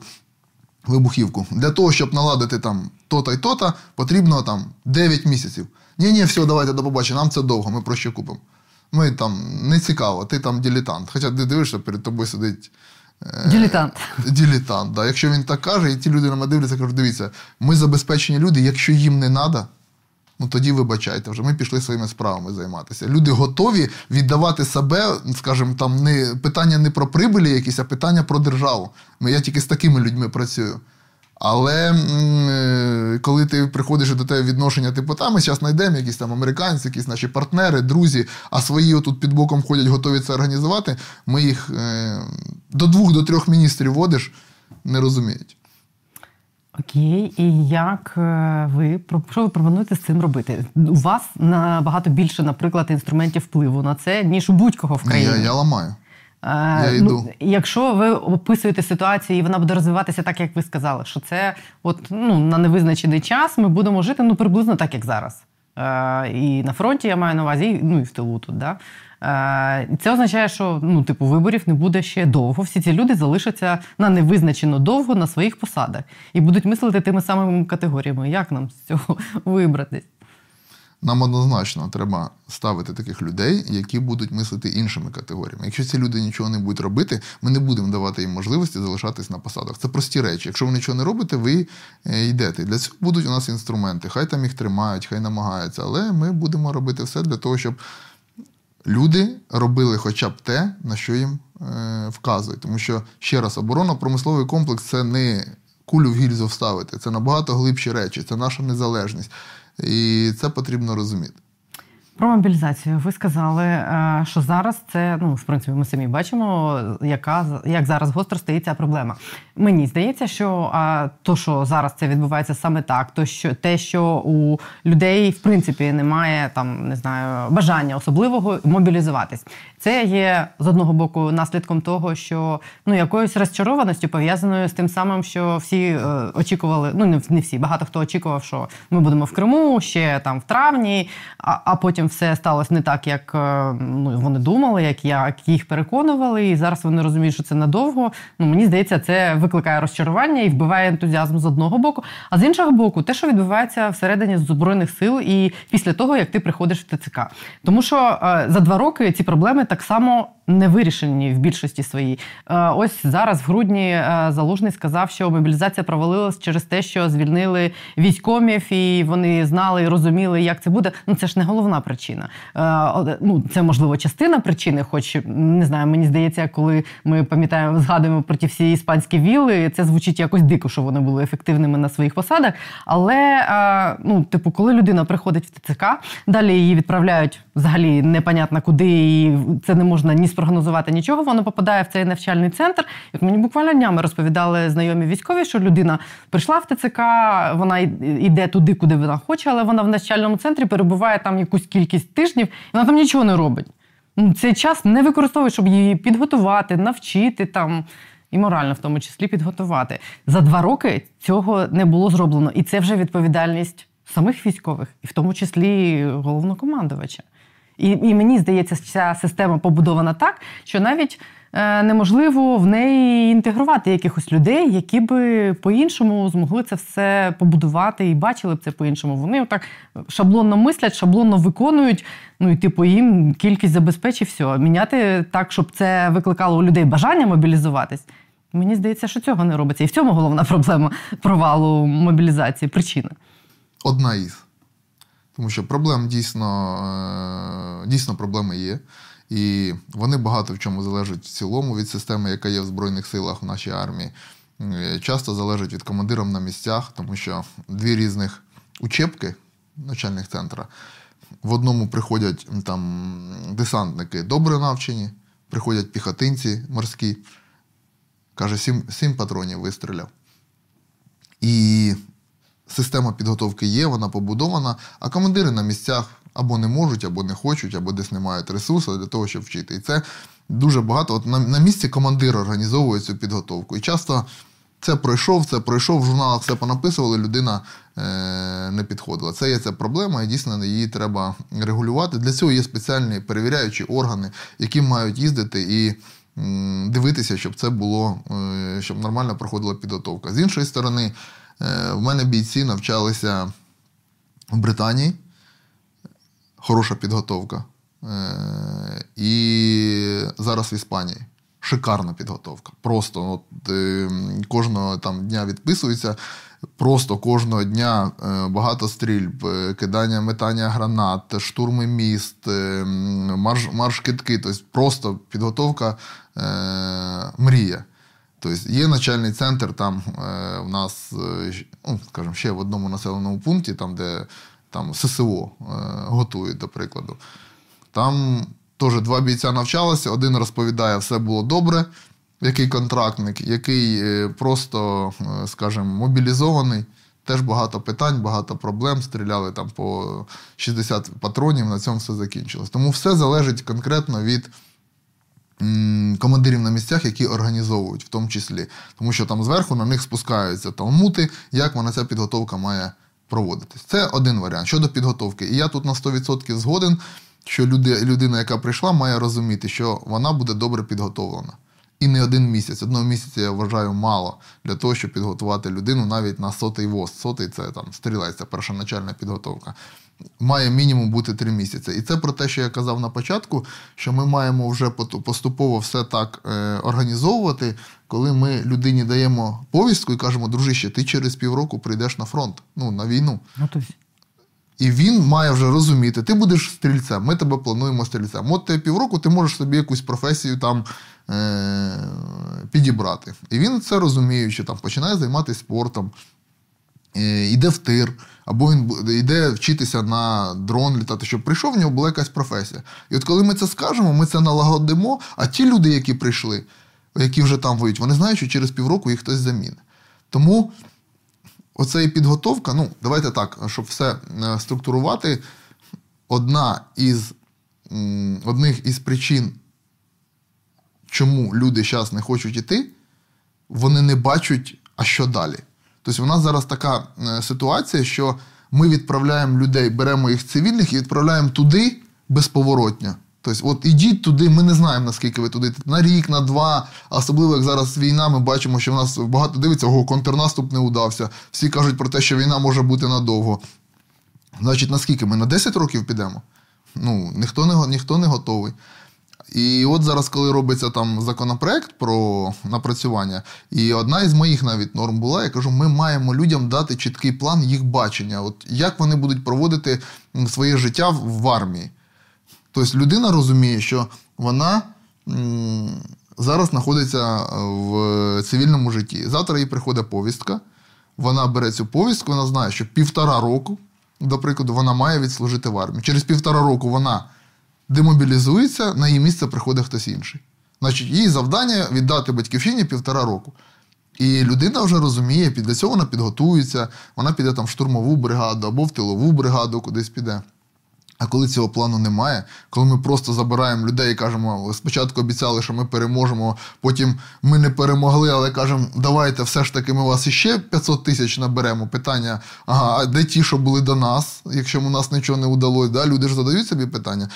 вибухівку. Для того, щоб наладити там то-то і то-то, потрібно там 9 місяців. Ні-ні, все, давайте до побачення, нам це довго, ми проще купимо. Ми там, не цікаво, ти там дилетант. Хоча ти дивишся, перед тобою сидить... Дилетант, да. Якщо він так каже, і ті люди на мене дивляться, кажуть, дивіться, ми забезпечені люди, якщо їм не треба, ну тоді вибачайте вже, ми пішли своїми справами займатися. Люди готові віддавати себе, скажімо, там питання не про прибилі якісь, а питання про державу. Я тільки з такими людьми працюю. Але коли ти приходиш до тебе відношення, типу, та ми зараз знайдемо якісь там американці, якісь наші партнери, друзі, а свої отут під боком ходять, готові це організувати, ми їх до 2-3 міністрів водиш, не розуміють. Окей, і що ви пропонуєте з цим робити? У вас набагато більше, наприклад, інструментів впливу на це, ніж у будь-кого в країні. Я ламаю. Якщо ви описуєте ситуацію і вона буде розвиватися так, як ви сказали, що це на невизначений час ми будемо жити приблизно так, як зараз. І на фронті, я маю на увазі, і в тилу тут. Це означає, що виборів не буде ще довго. Всі ці люди залишаться на невизначено довго на своїх посадах і будуть мислити тими самими категоріями. Як нам з цього вибратись? Нам однозначно треба ставити таких людей, які будуть мислити іншими категоріями. Якщо ці люди нічого не будуть робити, ми не будемо давати їм можливості залишатись на посадах. Це прості речі. Якщо ви нічого не робите, ви йдете. Для цього будуть у нас інструменти. Хай там їх тримають, хай намагаються. Але ми будемо робити все для того, щоб люди робили хоча б те, на що їм вказують. Тому що, ще раз, оборонно-промисловий комплекс – це не кулю в гільзу вставити. Це набагато глибші речі. Це наша незалежність. І це потрібно розуміти. Про мобілізацію. Ви сказали, що зараз це, в принципі, ми самі бачимо, як зараз гостро стоїть ця проблема. Мені здається, що то, що зараз це відбувається саме так, те, що у людей, в принципі, немає бажання особливого мобілізуватись. Це є, з одного боку, наслідком того, що якоюсь розчарованістю пов'язаною з тим самим, що всі очікували, не всі, багато хто очікував, що ми будемо в Криму ще в травні, а потім все сталося не так, як вони думали, як їх переконували, і зараз вони розуміють, що це надовго. Мені здається, це викликає розчарування і вбиває ентузіазм з одного боку. А з іншого боку, те, що відбувається всередині Збройних сил і після того, як ти приходиш в ТЦК. Тому що за 2 роки ці проблеми так само не вирішені в більшості своїй. Ось зараз в грудні Залужний сказав, що мобілізація провалилась через те, що звільнили військкомів, і вони знали і розуміли, як це буде. Це ж не головна причина. Це, можливо, частина причини, хоч, не знаю, мені здається, коли ми пам'ятаємо, згадуємо про ті всі іспанські вілли, це звучить якось дико, що вони були ефективними на своїх посадах. Але, коли людина приходить в ТЦК, далі її відправляють взагалі непонятно куди, і це не можна ні спрогнозувати нічого, вона попадає в цей навчальний центр. Як мені буквально днями розповідали знайомі військові, що людина прийшла в ТЦК, вона йде туди, куди вона хоче, але вона в навчальному центрі перебуває там якусь кількість тижнів, і вона там нічого не робить. Цей час не використовує, щоб її підготувати, навчити там, і морально в тому числі підготувати. За 2 роки цього не було зроблено. І це вже відповідальність самих військових, і в тому числі головнокомандувача. І мені здається, ця система побудована так, що навіть неможливо в неї інтегрувати якихось людей, які би по-іншому змогли це все побудувати і бачили б це по-іншому. Вони отак шаблонно мислять, шаблонно виконують, ну і типу їм кількість забезпечить, все. Міняти так, щоб це викликало у людей бажання мобілізуватись, мені здається, що цього не робиться. І в цьому головна проблема провалу мобілізації, причина. Одна із. Тому що проблем дійсно проблеми є. І вони багато в чому залежать в цілому від системи, яка є в Збройних силах, в нашій армії. Часто залежать від командирів на місцях, тому що дві різних учебки навчальних центрах. В одному приходять там десантники добре навчені, приходять піхотинці морські. Каже, 7 патронів вистріляв. І система підготовки є, вона побудована, а командири на місцях або не можуть, або не хочуть, або десь не мають ресурсу для того, щоб вчити. І це дуже багато. От на місці командир організовує цю підготовку. І часто це пройшов, в журналах все понаписували, людина не підходила. Це є ця проблема, і дійсно її треба регулювати. Для цього є спеціальні перевіряючі органи, які мають їздити і дивитися, щоб це було, щоб нормально проходила підготовка. З іншої сторони, в мене бійці навчалися в Британії. Хороша підготовка. І зараз в Іспанії. Шикарна підготовка. Просто от, кожного там дня відписуються. Просто кожного дня багато стрільб, кидання, метання гранат, штурми міст, марш-кидки. Тобто просто підготовка мрія. Тобто є начальний центр, там в нас, ну, скажімо, ще в одному населеному пункті, там, де там, ССО готують, до прикладу. Там теж 2 бійця навчалися, один розповідає, все було добре, який контрактник, який просто, скажімо, мобілізований. Теж багато питань, багато проблем, стріляли там по 60 патронів, на цьому все закінчилось. Тому все залежить конкретно від командирів на місцях, які організовують, в тому числі. Тому що там зверху на них спускаються талмути, як вона ця підготовка має проводитись. Це один варіант. Щодо підготовки. І я тут на 100% згоден, що людина, яка прийшла, має розуміти, що вона буде добре підготовлена. І не один місяць. Одного місяця, я вважаю, мало для того, щоб підготувати людину навіть на 100-й ВОС. 100-й – це там стрілець, це першоначальна підготовка. Має мінімум бути 3 місяці. І це про те, що я казав на початку, що ми маємо вже поступово все так організовувати, коли ми людині даємо повістку і кажемо, дружище, ти через півроку прийдеш на фронт, ну, на війну. І він має вже розуміти, ти будеш стрільцем, ми тебе плануємо стрільцем. От ти півроку, ти можеш собі якусь професію там підібрати. І він це розуміючи, там, починає займатися спортом, йде в тир, або він йде вчитися на дрон літати, щоб прийшов, в нього була якась професія. І от коли ми це скажемо, ми це налагодимо, а ті люди, які прийшли, які вже там воюють, вони знають, що через півроку їх хтось заміне. Тому оце і підготовка, ну, давайте так, щоб все структурувати, одних із причин, чому люди зараз не хочуть йти, вони не бачать, а що далі. Тобто у нас зараз така ситуація, що ми відправляємо людей, беремо їх цивільних і відправляємо туди безповоротно. Тобто, от ідіть туди, ми не знаємо, наскільки ви туди, на рік, на 2, особливо, як зараз війна, ми бачимо, що в нас багато дивиться, ого, контрнаступ не удався, всі кажуть про те, що війна може бути надовго. Значить, наскільки ми на 10 років підемо? Ну, ніхто не готовий. І от зараз, коли робиться там законопроект про напрацювання, і одна із моїх навіть норм була, я кажу, ми маємо людям дати чіткий план їх бачення, от як вони будуть проводити своє життя в армії. Тобто людина розуміє, що вона зараз знаходиться в цивільному житті. Завтра їй приходить повістка, вона бере цю повістку, вона знає, що 1,5 року, до прикладу, вона має відслужити в армії. Через 1,5 року вона демобілізується, на її місце приходить хтось інший. Значить, її завдання віддати батьківщині 1,5 року. І людина вже розуміє, для цього вона підготується, вона піде там в штурмову бригаду або в тилову бригаду, кудись піде. А коли цього плану немає, коли ми просто забираємо людей і кажемо, спочатку обіцяли, що ми переможемо, потім ми не перемогли, але кажемо, давайте все ж таки ми вас іще 500 тисяч наберемо. Питання, ага, а де ті, що були до нас, якщо у нас нічого не вдалося? Да? Люди ж задають собі питання.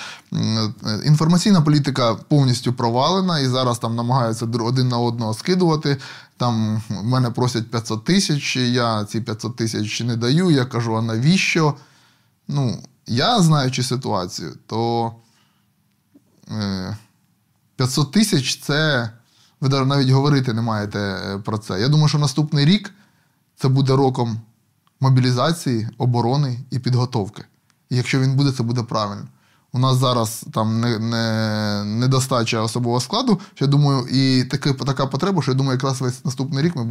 Інформаційна політика повністю провалена, і зараз там намагаються один на одного скидувати. Там мене просять 500 тисяч, я ці 500 тисяч не даю, я кажу, а навіщо? Ну, я, знаючи ситуацію, то 500 тисяч – це... Ви навіть говорити не маєте про це. Я думаю, що наступний рік це буде роком мобілізації, оборони і підготовки. І якщо він буде, це буде правильно. У нас зараз там недостача особового складу, що, я думаю, і така потреба, що, я думаю, якраз весь наступний рік ми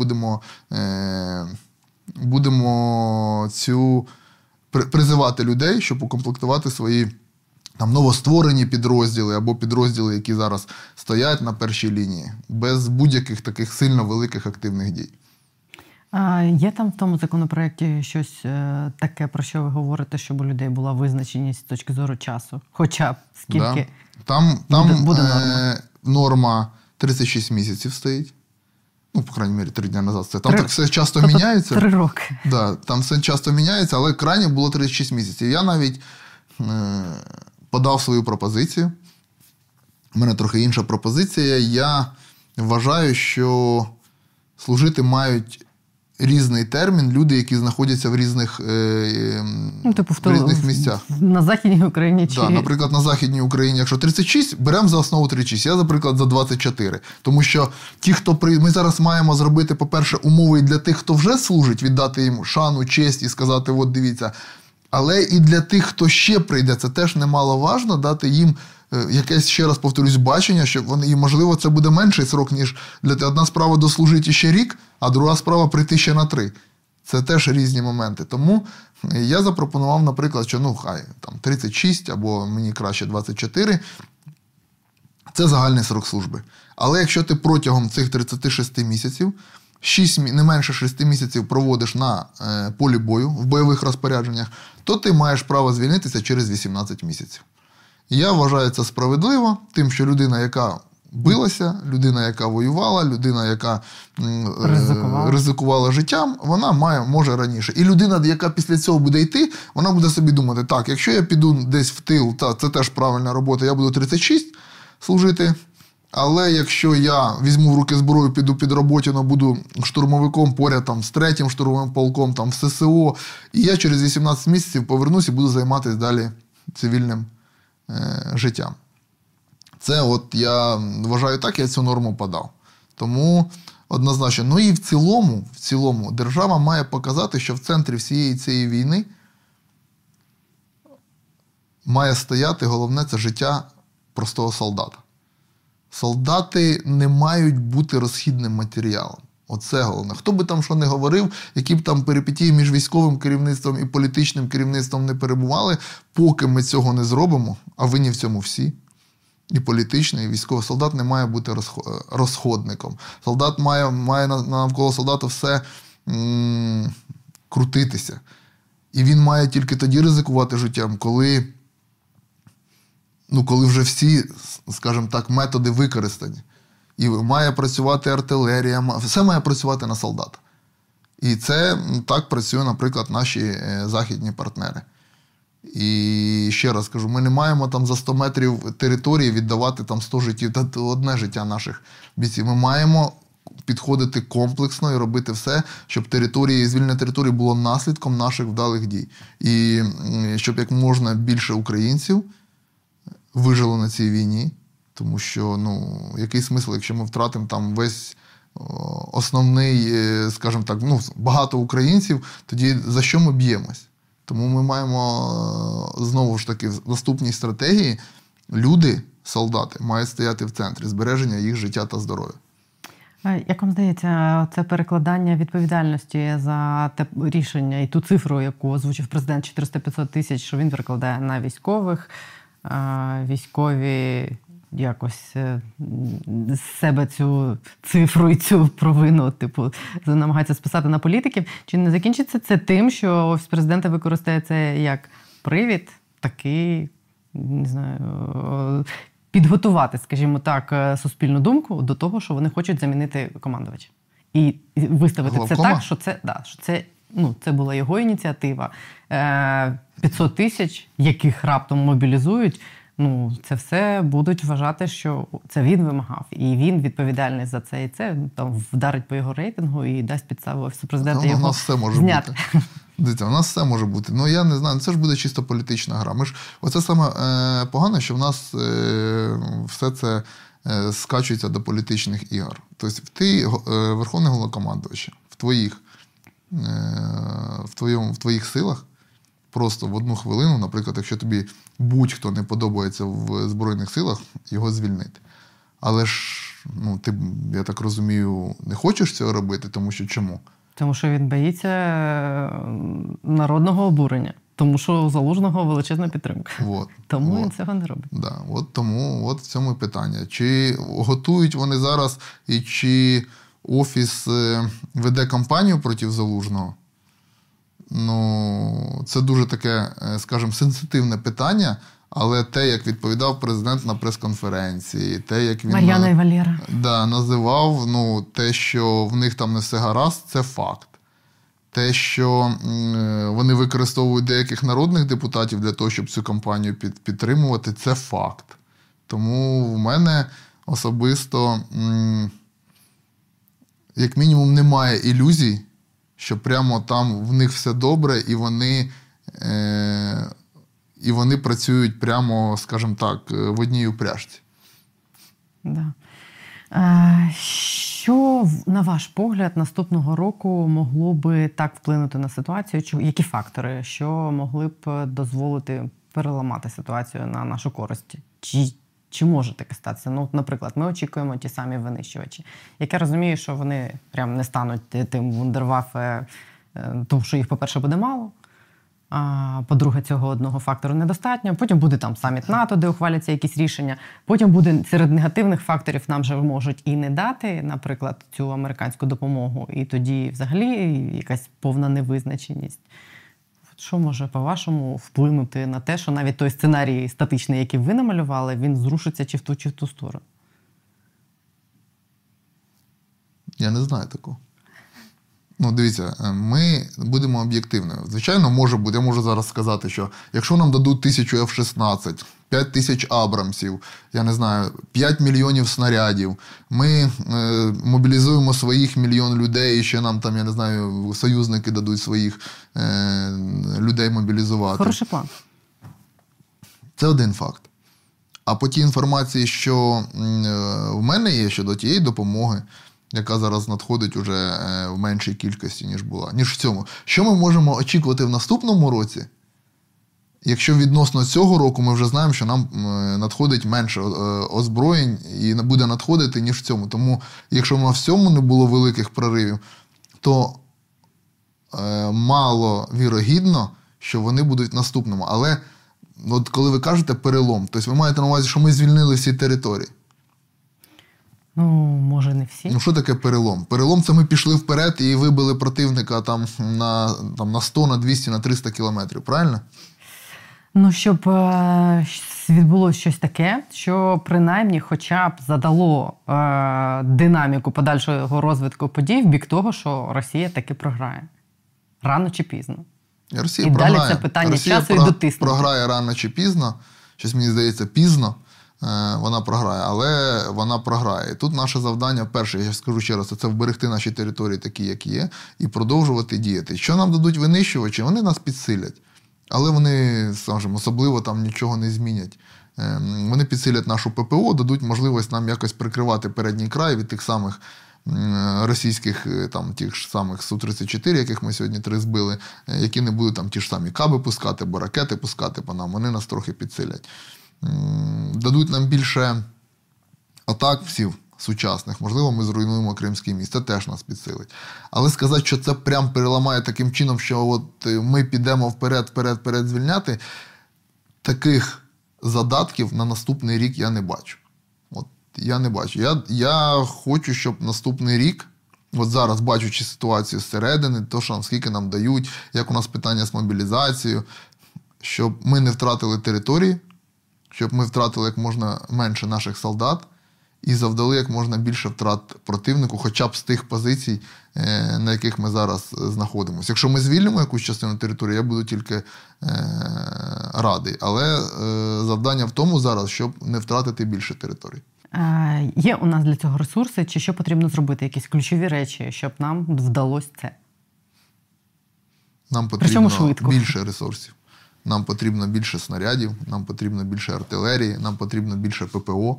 будемо цю... призивати людей, щоб укомплектувати свої там, новостворені підрозділи або підрозділи, які зараз стоять на першій лінії, без будь-яких таких сильно великих активних дій. А є там в тому законопроєкті щось таке, про що ви говорите, щоб у людей була визначеність з точки зору часу? Хоча б скільки? Да. Там буде норма. Норма 36 місяців стоїть. Ну, по крайній мірі, 3 дні назад. Там так все часто міняється. 3 роки. Да, там все часто міняється, але крайнє було 36 місяців. Я навіть подав свою пропозицію. У мене трохи інша пропозиція. Я вважаю, що служити мають різний термін люди, які знаходяться в різних, різних місцях. На Західній Україні чи... Да, наприклад, на Західній Україні, якщо 36, беремо за основу 36. Я, наприклад, за 24. Тому що ті, хто ми зараз маємо зробити, по-перше, умови для тих, хто вже служить, віддати їм шану, честь і сказати, от дивіться. Але і для тих, хто ще прийде, це теж немаловажно дати їм якесь, ще раз повторюсь, бачення, що вони, і, можливо, це буде менший срок, ніж для те. Одна справа дослужити ще рік, а друга справа прийти ще на 3. Це теж різні моменти. Тому я запропонував, наприклад, що ну хай там 36 або мені краще 24. Це загальний срок служби. Але якщо ти протягом цих 36 місяців, не менше 6 місяців проводиш на полі бою, в бойових розпорядженнях, то ти маєш право звільнитися через 18 місяців. Я вважаю це справедливо, тим, що людина, яка билася, людина, яка воювала, людина, яка ризикувала життям, вона може раніше. І людина, яка після цього буде йти, вона буде собі думати, так, якщо я піду десь в тил, це теж правильна робота, я буду 36 служити, але якщо я візьму в руки зброю, піду під роботіну, буду штурмовиком поряд там, з 3-м штурмовим полком, там, в ССО, і я через 18 місяців повернусь і буду займатися далі цивільним життям. Це от я вважаю так, я цю норму подав. Тому однозначно. Ну і в цілому держава має показати, що в центрі всієї цієї війни має стояти, головне, це життя простого солдата. Солдати не мають бути розхідним матеріалом. Оце головне. Хто би там що не говорив, які б там перипетії між військовим керівництвом і політичним керівництвом не перебували, поки ми цього не зробимо, а винні в цьому всі, і політичний, і військовий, солдат не має бути розходником. Солдат має навколо солдата все крутитися. І він має тільки тоді ризикувати життям, коли вже всі, скажімо так, методи використані. І має працювати артилерія, все має працювати на солдата. І це так працює, наприклад, наші західні партнери. І ще раз кажу, ми не маємо там за 100 метрів території віддавати там 100 життів, та одне життя наших бійців. Ми маємо підходити комплексно і робити все, щоб звільнення території було наслідком наших вдалих дій. І щоб як можна більше українців вижило на цій війні. Тому що, який смисл, якщо ми втратимо там весь основний, скажімо так, багато українців, тоді за що ми б'ємось? Тому ми маємо, знову ж таки, в наступній стратегії люди, солдати, мають стояти в центрі збереження їх життя та здоров'я. Як вам здається, це перекладання відповідальності за те рішення і ту цифру, яку озвучив президент, 400-500 тисяч, що він перекладає на військових, військові... якось з себе цю цифру і цю провину, намагаються списати на політиків. Чи не закінчиться це тим, що Офіс Президента використає це як привід таки, не знаю, підготувати, скажімо так, суспільну думку до того, що вони хочуть замінити командувача. І виставити Головкома? Це так, що це, да, що це, ну, це була його ініціатива. 500 тисяч, яких раптом мобілізують, ну, це все будуть вважати, що це він вимагав. І він відповідальний за це, і це там вдарить по його рейтингу і дасть підставу Офісу Президента його зняти. У нас все може бути. Дивіться, у нас все може бути. Ну, я не знаю, це ж буде чисто політична гра. Ми ж, оце саме погане, що в нас все це скачується до політичних ігор. Тобто ти верховний головнокомандувач, в твоїх силах просто в одну хвилину, наприклад, якщо тобі будь-хто не подобається в Збройних силах, його звільнити. Але ж, ну, ти, я так розумію, не хочеш цього робити, тому що чому? Тому що він боїться народного обурення. Тому що у Залужного величезна підтримка. От, тому він цього не робить. Да, от тому от в цьому питання. Чи готують вони зараз, і чи Офіс веде кампанію проти Залужного? Ну, це дуже таке, скажімо, сенситивне питання, але те, як відповідав президент на прес-конференції, те, як він Мар'яна і Валєра. Да, називав, ну, те, що в них там не все гаразд, це факт. Те, що вони використовують деяких народних депутатів для того, щоб цю кампанію підтримувати, це факт. Тому в мене особисто, як мінімум, немає ілюзій, що прямо там в них все добре, і вони працюють прямо, скажімо так, в одній упряжці. Да. Що, на ваш погляд, наступного року могло би так вплинути на ситуацію? Які фактори, що могли б дозволити переламати ситуацію на нашу користь? Чи може таке статися? Ну, наприклад, ми очікуємо ті самі винищувачі. Як я розумію, що вони прям не стануть тим вундервафе, тому що їх, по-перше, буде мало. А, по-друге, цього одного фактору недостатньо. Потім буде там саміт НАТО, де ухваляться якісь рішення. Потім буде серед негативних факторів нам же можуть і не дати, наприклад, цю американську допомогу. І тоді взагалі якась повна невизначеність. Що може, по-вашому, вплинути на те, що навіть той сценарій статичний, який ви намалювали, він зрушиться чи в ту сторону? Я не знаю такого. Ну, дивіться, ми будемо об'єктивними. Звичайно, може бути, я можу зараз сказати, що якщо нам дадуть 1000 F-16, 5000 Абрамсів, я не знаю, 5 мільйонів снарядів, ми мобілізуємо своїх 1 мільйон людей, і ще нам там, я не знаю, союзники дадуть своїх людей мобілізувати. Хороший план. Це один факт. А по тій інформації, що в мене є щодо тієї допомоги, яка зараз надходить уже в меншій кількості, ніж була, ніж в цьому. Що ми можемо очікувати в наступному році, якщо відносно цього року ми вже знаємо, що нам надходить менше озброєнь і буде надходити, ніж в цьому. Тому, якщо в цьому не було великих проривів, то мало вірогідно, що вони будуть наступними. Але от коли ви кажете перелом, тобто ви маєте на увазі, що ми звільнили всі території. Ну, може, не всі. Ну, що таке перелом? Перелом – це ми пішли вперед і вибили противника на 100, на 200, на 300 кілометрів, правильно? Ну, щоб відбулося щось таке, що принаймні хоча б задало динаміку подальшого розвитку подій в бік того, що Росія таки програє. Рано чи пізно. Росія і програє. Далі це питання Росія часу і дотиснути. Програє рано чи пізно. Щось, мені здається, пізно. Вона програє, але вона програє. Тут наше завдання, перше, я скажу ще раз, це вберегти наші території такі, як є, і продовжувати діяти. Що нам дадуть винищувачі? Вони нас підсилять. Але вони, скажімо, особливо там нічого не змінять. Вони підсилять нашу ППО, дадуть можливість нам якось прикривати передній край від тих самих російських, там, тих ж самих Су-34, яких ми сьогодні 3 збили, які не будуть там ті ж самі каби пускати, бо ракети пускати по нам. Вони нас трохи підсилять. Дадуть нам більше атак всіх сучасних. Можливо, ми зруйнуємо Кримський міст. Це теж нас підсилить. Але сказати, що це прям переламає таким чином, що от ми підемо вперед звільняти, таких задатків на наступний рік я не бачу. От, я не бачу. Я хочу, щоб наступний рік, от зараз бачучи ситуацію зсередини, то, що, скільки нам дають, як у нас питання з мобілізацією, щоб ми не втратили території, щоб ми втратили як можна менше наших солдат і завдали як можна більше втрат противнику, хоча б з тих позицій, на яких ми зараз знаходимося. Якщо ми звільнимо якусь частину території, я буду тільки радий. Але завдання в тому зараз, щоб не втратити більше територій. Є у нас для цього ресурси? Чи що потрібно зробити? Якісь ключові речі, щоб нам вдалося це? Нам потрібно більше ресурсів. Нам потрібно більше снарядів, нам потрібно більше артилерії, нам потрібно більше ППО.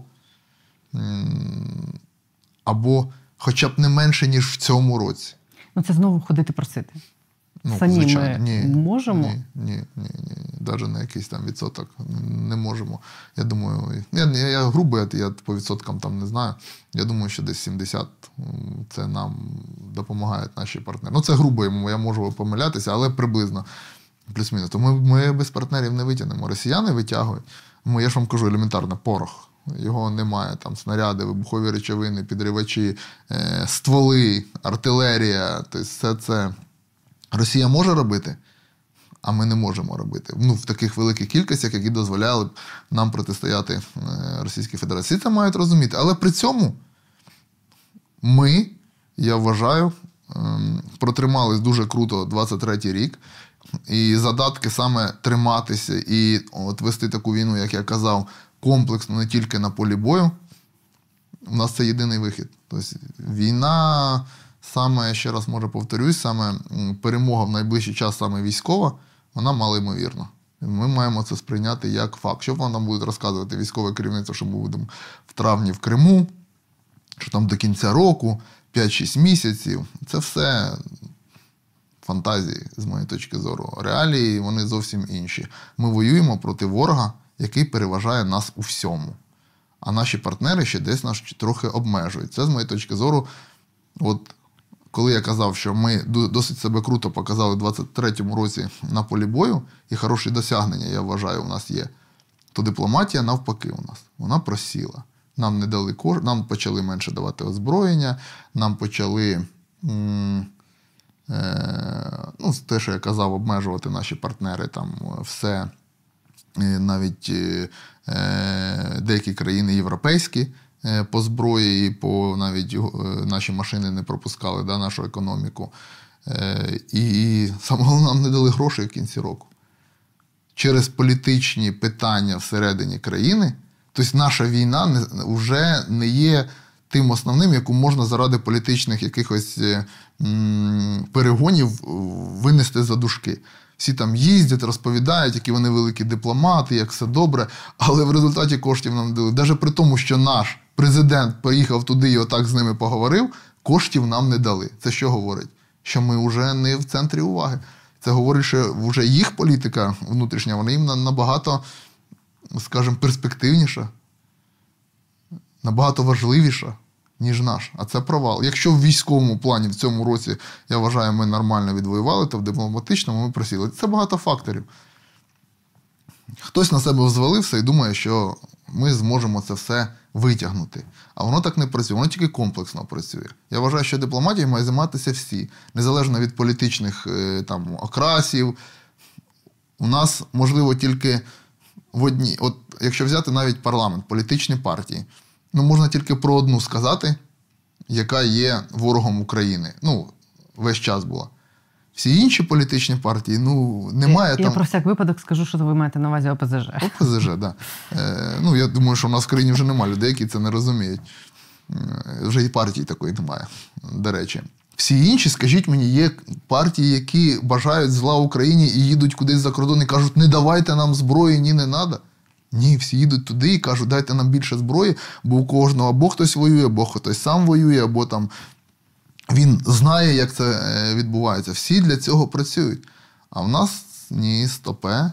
Або хоча б не менше, ніж в цьому році. Ну це знову ходити просити. Ну, самі звичайно, ми можемо? Ні. Навіть на якийсь там відсоток не можемо. Я думаю, я грубо, я по відсоткам там не знаю. Я думаю, що десь 70 це нам допомагають наші партнери. Ну це грубо, я можу помилятися, але приблизно. Плюс-мінус. Тому ми без партнерів не витягнемо. Росіяни витягують. Я ж вам кажу, елементарно, порох. Його немає. Там снаряди, вибухові речовини, підривачі, стволи, артилерія. Тобто все це Росія може робити, а ми не можемо робити. В таких великих кількостях, які дозволяли б нам протистояти Російській Федерації. Це мають розуміти. Але при цьому ми, я вважаю, протримались дуже круто 23-й рік. І задатки саме триматися і вести таку війну, як я казав, комплексно, не тільки на полі бою. У нас це єдиний вихід. Тобто війна, саме, ще раз може повторюсь, саме перемога в найближчий час саме військова, вона малоймовірна. Ми маємо це сприйняти як факт. Що нам будуть розказувати військове керівництво, що ми будемо в травні в Криму, що там до кінця року, 5-6 місяців. Це все фантазії, з моєї точки зору. Реалії, вони зовсім інші. Ми воюємо проти ворога, який переважає нас у всьому. А наші партнери ще десь нас трохи обмежують. Це, з моєї точки зору, коли я казав, що ми досить себе круто показали в 23-му році на полі бою, і хороші досягнення, я вважаю, у нас є, то дипломатія навпаки у нас. Вона просіла. Нам не дали нам почали менше давати озброєння, нам почали... те, що я казав, обмежувати наші партнери, там все, навіть деякі країни європейські по зброї, і навіть наші машини не пропускали, нашу економіку. І саме нам не дали грошей в кінці року. Через політичні питання всередині країни, тобто наша війна вже не є тим основним, яку можна заради політичних якихось перегонів винести за дужки. Всі там їздять, розповідають, які вони великі дипломати, як все добре, але в результаті коштів нам не дали. Навіть при тому, що наш президент поїхав туди і отак з ними поговорив, коштів нам не дали. Це що говорить? Що ми вже не в центрі уваги. Це говорить, що вже їх політика внутрішня, вона їм набагато, скажімо, перспективніша, набагато важливіша, ніж наш. А це провал. Якщо в військовому плані в цьому році, я вважаю, ми нормально відвоювали, то в дипломатичному ми просіли. Це багато факторів. Хтось на себе взвалився і думає, що ми зможемо це все витягнути. А воно так не працює, воно тільки комплексно працює. Я вважаю, що дипломатією мають займатися всі, незалежно від політичних окрасів. У нас, можливо, тільки в одній... Якщо взяти навіть парламент, політичні партії, можна тільки про одну сказати, яка є ворогом України. Весь час була. Всі інші політичні партії, немає я там... Я про всяк випадок скажу, що ви маєте на увазі ОПЗЖ. ОПЗЖ, так. Да. Я думаю, що в нас в країні вже немає людей, які це не розуміють. Вже і партії такої немає, до речі. Всі інші, скажіть мені, є партії, які бажають зла Україні і їдуть кудись за кордон і кажуть, не давайте нам зброї, не треба. Ні, всі їдуть туди і кажуть, дайте нам більше зброї, бо у кожного або хтось воює, або хтось сам воює, або там він знає, як це відбувається. Всі для цього працюють. А в нас ні, стопе.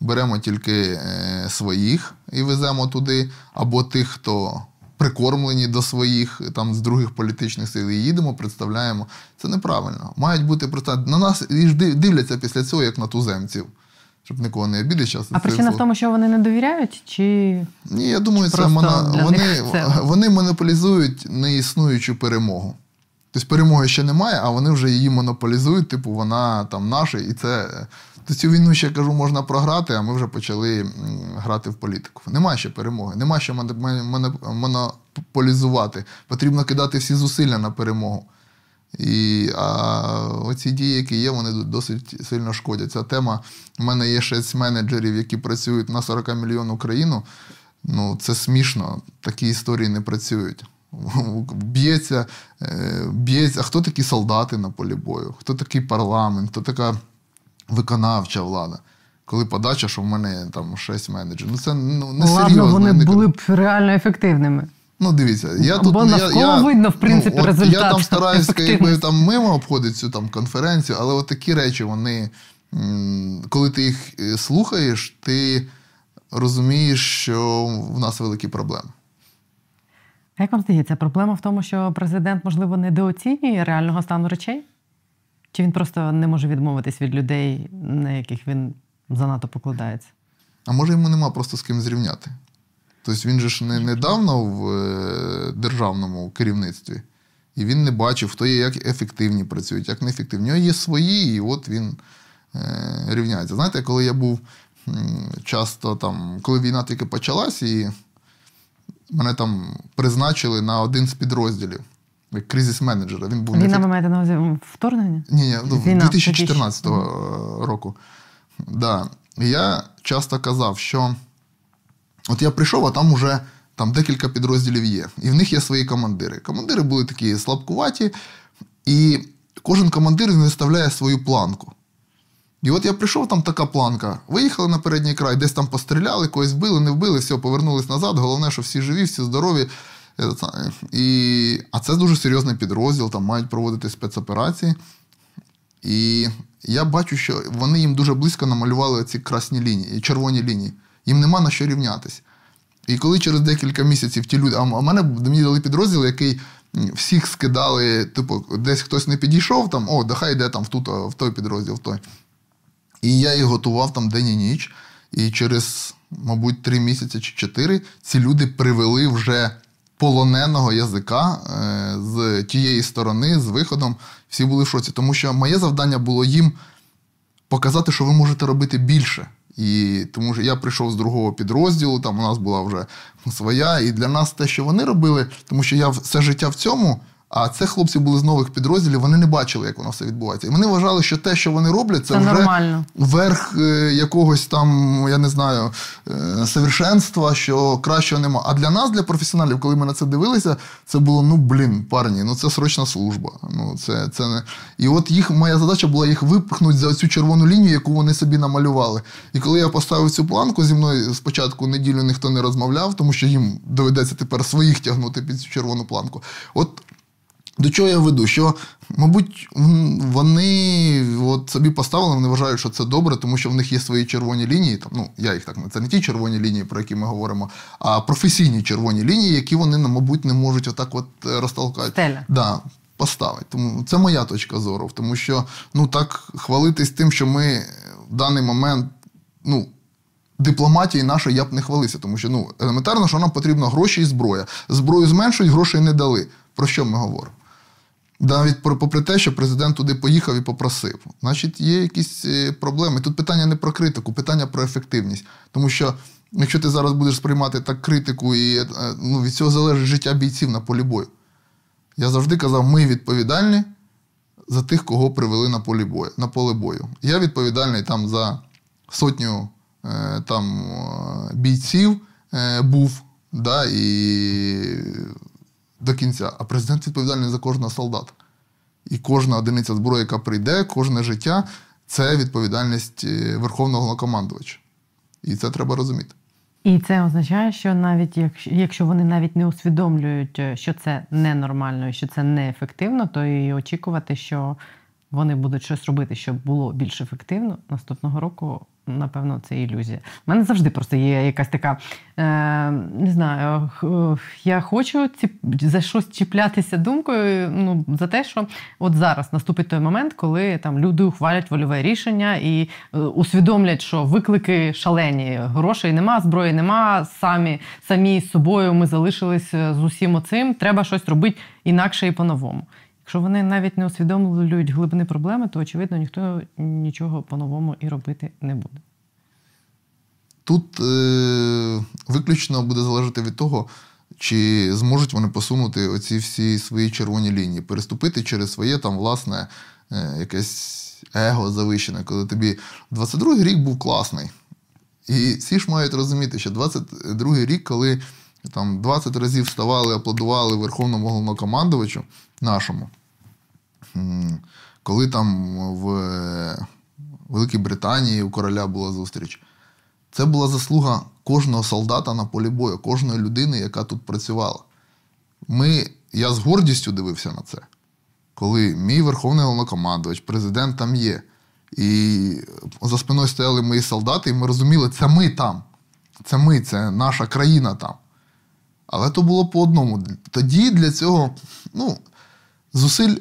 Беремо тільки своїх і веземо туди, або тих, хто прикормлені до своїх, там з других політичних сил, і їдемо, представляємо. Це неправильно. Мають бути представлені. На нас і ж дивляться після цього, як на туземців. Щоб нікого не обідати. А причина в тому, що вони не довіряють? Ні, я думаю, вони монополізують неіснуючу перемогу. Тобто перемоги ще немає, а вони вже її монополізують, типу вона там наша, і це то цю війну ще, кажу, можна програти, а ми вже почали грати в політику. Нема ще перемоги, нема ще монополізувати. Потрібно кидати всі зусилля на перемогу. А оці дії, які є, вони досить сильно шкодять. Ця тема, в мене є 6 менеджерів, які працюють на 40-мільйонну країну. Ну, це смішно, такі історії не працюють. Б'ється. А хто такі солдати на полі бою? Хто такий парламент? Хто така виконавча влада? Коли подача, що в мене там 6 менеджерів. Ну, це не серйозно. Ладно, вони були б реально ефективними. Ну, дивіться, я там стараюсь, якби там мимо обходить цю там конференцію, але от такі речі, вони, коли ти їх слухаєш, ти розумієш, що в нас великі проблеми. А як вам здається, проблема в тому, що президент, можливо, недооцінює реального стану речей? Чи він просто не може відмовитись від людей, на яких він занадто покладається? А може, йому нема просто з ким зрівняти? Тобто він же ж недавно в державному керівництві, і він не бачив, хто є, як ефективні працюють, як неефективні. В нього є свої, і от він рівняється. Знаєте, коли я був часто там, коли війна тільки почалась, і мене там призначили на один з підрозділів, як кризіс-менеджера. Він був війна, ви маєте на увазі вторгнення? Ні, 2014 року. Да. Я часто казав, що от я прийшов, а там уже там декілька підрозділів є. І в них є свої командири. Командири були такі слабкуваті. І кожен командир не ставляє свою планку. І от я прийшов, там така планка. Виїхали на передній край, десь там постріляли, когось били, не вбили, все, повернулись назад. Головне, що всі живі, всі здорові. А це дуже серйозний підрозділ, там мають проводити спецоперації. І я бачу, що вони їм дуже близько намалювали ці красні лінії, червоні лінії. Їм нема на що рівнятись. І коли через декілька місяців ті люди... мені дали підрозділ, який всіх скидали, типу, десь хтось не підійшов, там, о, нехай йде там в той підрозділ, в той. І я їх готував там день і ніч. І через, мабуть, 3 місяці чи 4 ці люди привели вже полоненого язика з тієї сторони, з виходом. Всі були в шоці. Тому що моє завдання було їм показати, що ви можете робити більше. І тому що я прийшов з другого підрозділу, там у нас була вже своя, і для нас те, що вони робили, тому що я все життя в цьому, а це хлопці були з нових підрозділів, вони не бачили, як воно все відбувається. І вони вважали, що те, що вони роблять, це вже нормально. Верх якогось там, я не знаю, совершенства, що кращого нема. А для нас, для професіоналів, коли ми на це дивилися, це було, ну, блін, парні, ну це срочна служба. Ну, це не... І от моя задача була їх випхнути за цю червону лінію, яку вони собі намалювали. І коли я поставив цю планку, зі мною спочатку неділю ніхто не розмовляв, тому що їм доведеться тепер своїх тягнути під цю червону планку. От до чого я веду? Що, мабуть, вони от собі поставили, вони вважають, що це добре, тому що в них є свої червоні лінії. Там, ну, я їх так, це не ті червоні лінії, про які ми говоримо, а професійні червоні лінії, які вони, мабуть, не можуть отак от розтолкати. Стеля. Да, поставити. Тому це моя точка зору. Тому що, ну, так хвалитись тим, що ми в даний момент, ну, дипломатії нашої я б не хвалився. Тому що, ну, елементарно, що нам потрібно гроші і зброя. Зброю зменшують, грошей не дали. Про що ми говоримо? Навіть попри те, що президент туди поїхав і попросив. Значить, є якісь проблеми. Тут питання не про критику, питання про ефективність. Тому що, якщо ти зараз будеш сприймати так критику, і, ну, від цього залежить життя бійців на полі бою. Я завжди казав, ми відповідальні за тих, кого привели на поле бою. Я відповідальний там за 100 там, бійців був, да, і... до кінця. А президент відповідальний за кожного солдата. І кожна одиниця зброї, яка прийде, кожне життя – це відповідальність Верховного Головнокомандувача. І це треба розуміти. І це означає, що навіть якщо вони навіть не усвідомлюють, що це ненормально і що це неефективно, то і очікувати, що вони будуть щось робити, щоб було більш ефективно наступного року, напевно, це ілюзія. У мене завжди просто є якась така, не знаю, я хочу за щось чіплятися думкою, ну, за те, що от зараз наступить той момент, коли там люди ухвалять вольове рішення і усвідомлять, що виклики шалені, грошей нема, зброї нема, самі з собою ми залишились з усім оцим, треба щось робити інакше і по-новому. Якщо вони навіть не усвідомлюють глибини проблеми, то, очевидно, ніхто нічого по-новому і робити не буде. Тут виключно буде залежати від того, чи зможуть вони посунути оці всі свої червоні лінії, переступити через своє там власне якесь его завищене, коли тобі 22-й рік був класний. І всі ж мають розуміти, що 22-й рік, коли там 20 разів вставали, аплодували Верховному Головнокомандувачу нашому, коли там в Великій Британії у короля була зустріч, це була заслуга кожного солдата на полі бою, кожної людини, яка тут працювала. Я з гордістю дивився на це, коли мій Верховний Головнокомандувач, президент там є, і за спиною стояли мої солдати, і ми розуміли, це ми там, це наша країна там. Але то було по одному. Тоді для цього зусиль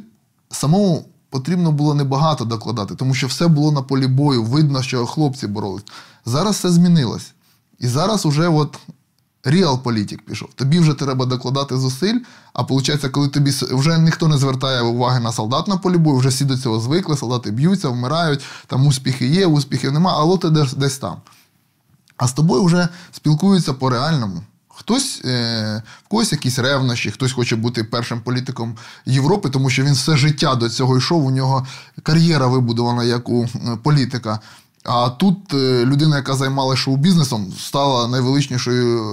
самому потрібно було небагато докладати, тому що все було на полі бою, видно, що хлопці боролись. Зараз все змінилось. І зараз уже реал-політик пішов. Тобі вже треба докладати зусиль, а виходить, коли тобі вже ніхто не звертає уваги на солдат на полі бою, вже всі до цього звикли, солдати б'ються, вмирають, там успіхи є, успіхів нема, але ти десь там. А з тобою вже спілкуються по-реальному. В когось якісь ревнощі, хтось хоче бути першим політиком Європи, тому що він все життя до цього йшов, у нього кар'єра вибудована як у політика. А тут людина, яка займалася шоу-бізнесом, стала найвеличнішою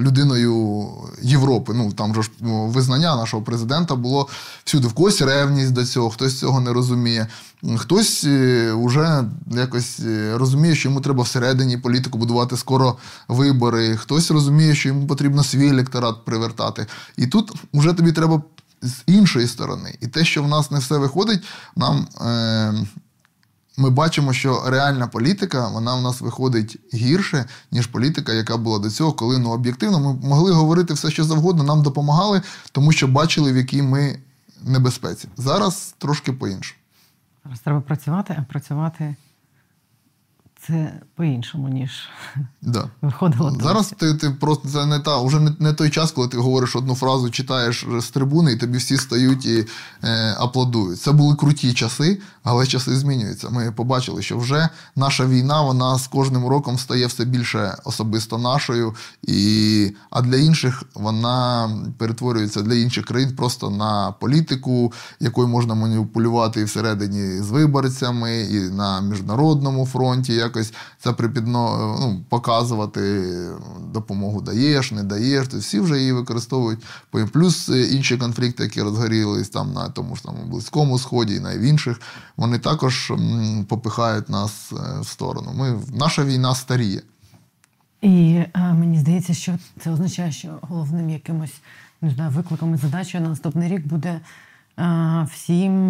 людиною Європи. Там же ж визнання нашого президента було всюди. В когось ревність до цього, хтось цього не розуміє. Хтось вже якось розуміє, що йому треба всередині політику будувати, скоро вибори. Хтось розуміє, що йому потрібно свій електорат привертати. І тут вже тобі треба з іншої сторони. І те, що в нас не все виходить, ми бачимо, що реальна політика, вона в нас виходить гірше, ніж політика, яка була до цього, коли, об'єктивно, ми могли говорити все, що завгодно, нам допомагали, тому що бачили, в якій ми небезпеці. Зараз трошки по-іншому. Зараз треба працювати, а працювати це по-іншому, ніж виходило. Зараз ти просто, це не та, вже не той час, коли ти говориш одну фразу, читаєш з трибуни, і тобі всі стають і аплодують. Це були круті часи, але часи змінюються. Ми побачили, що вже наша війна, вона з кожним роком стає все більше особисто нашою, а для інших вона перетворюється, для інших країн, просто на політику, якою можна маніпулювати і всередині з виборцями, і на міжнародному фронті, якось це показувати, допомогу даєш, не даєш, всі вже її використовують. Плюс інші конфлікти, які розгорілись там на тому ж Близькому Сході і на інших, вони також попихають нас в сторону. Наша війна старіє. І мені здається, що це означає, що головним якимось, викликом і задачею на наступний рік буде всім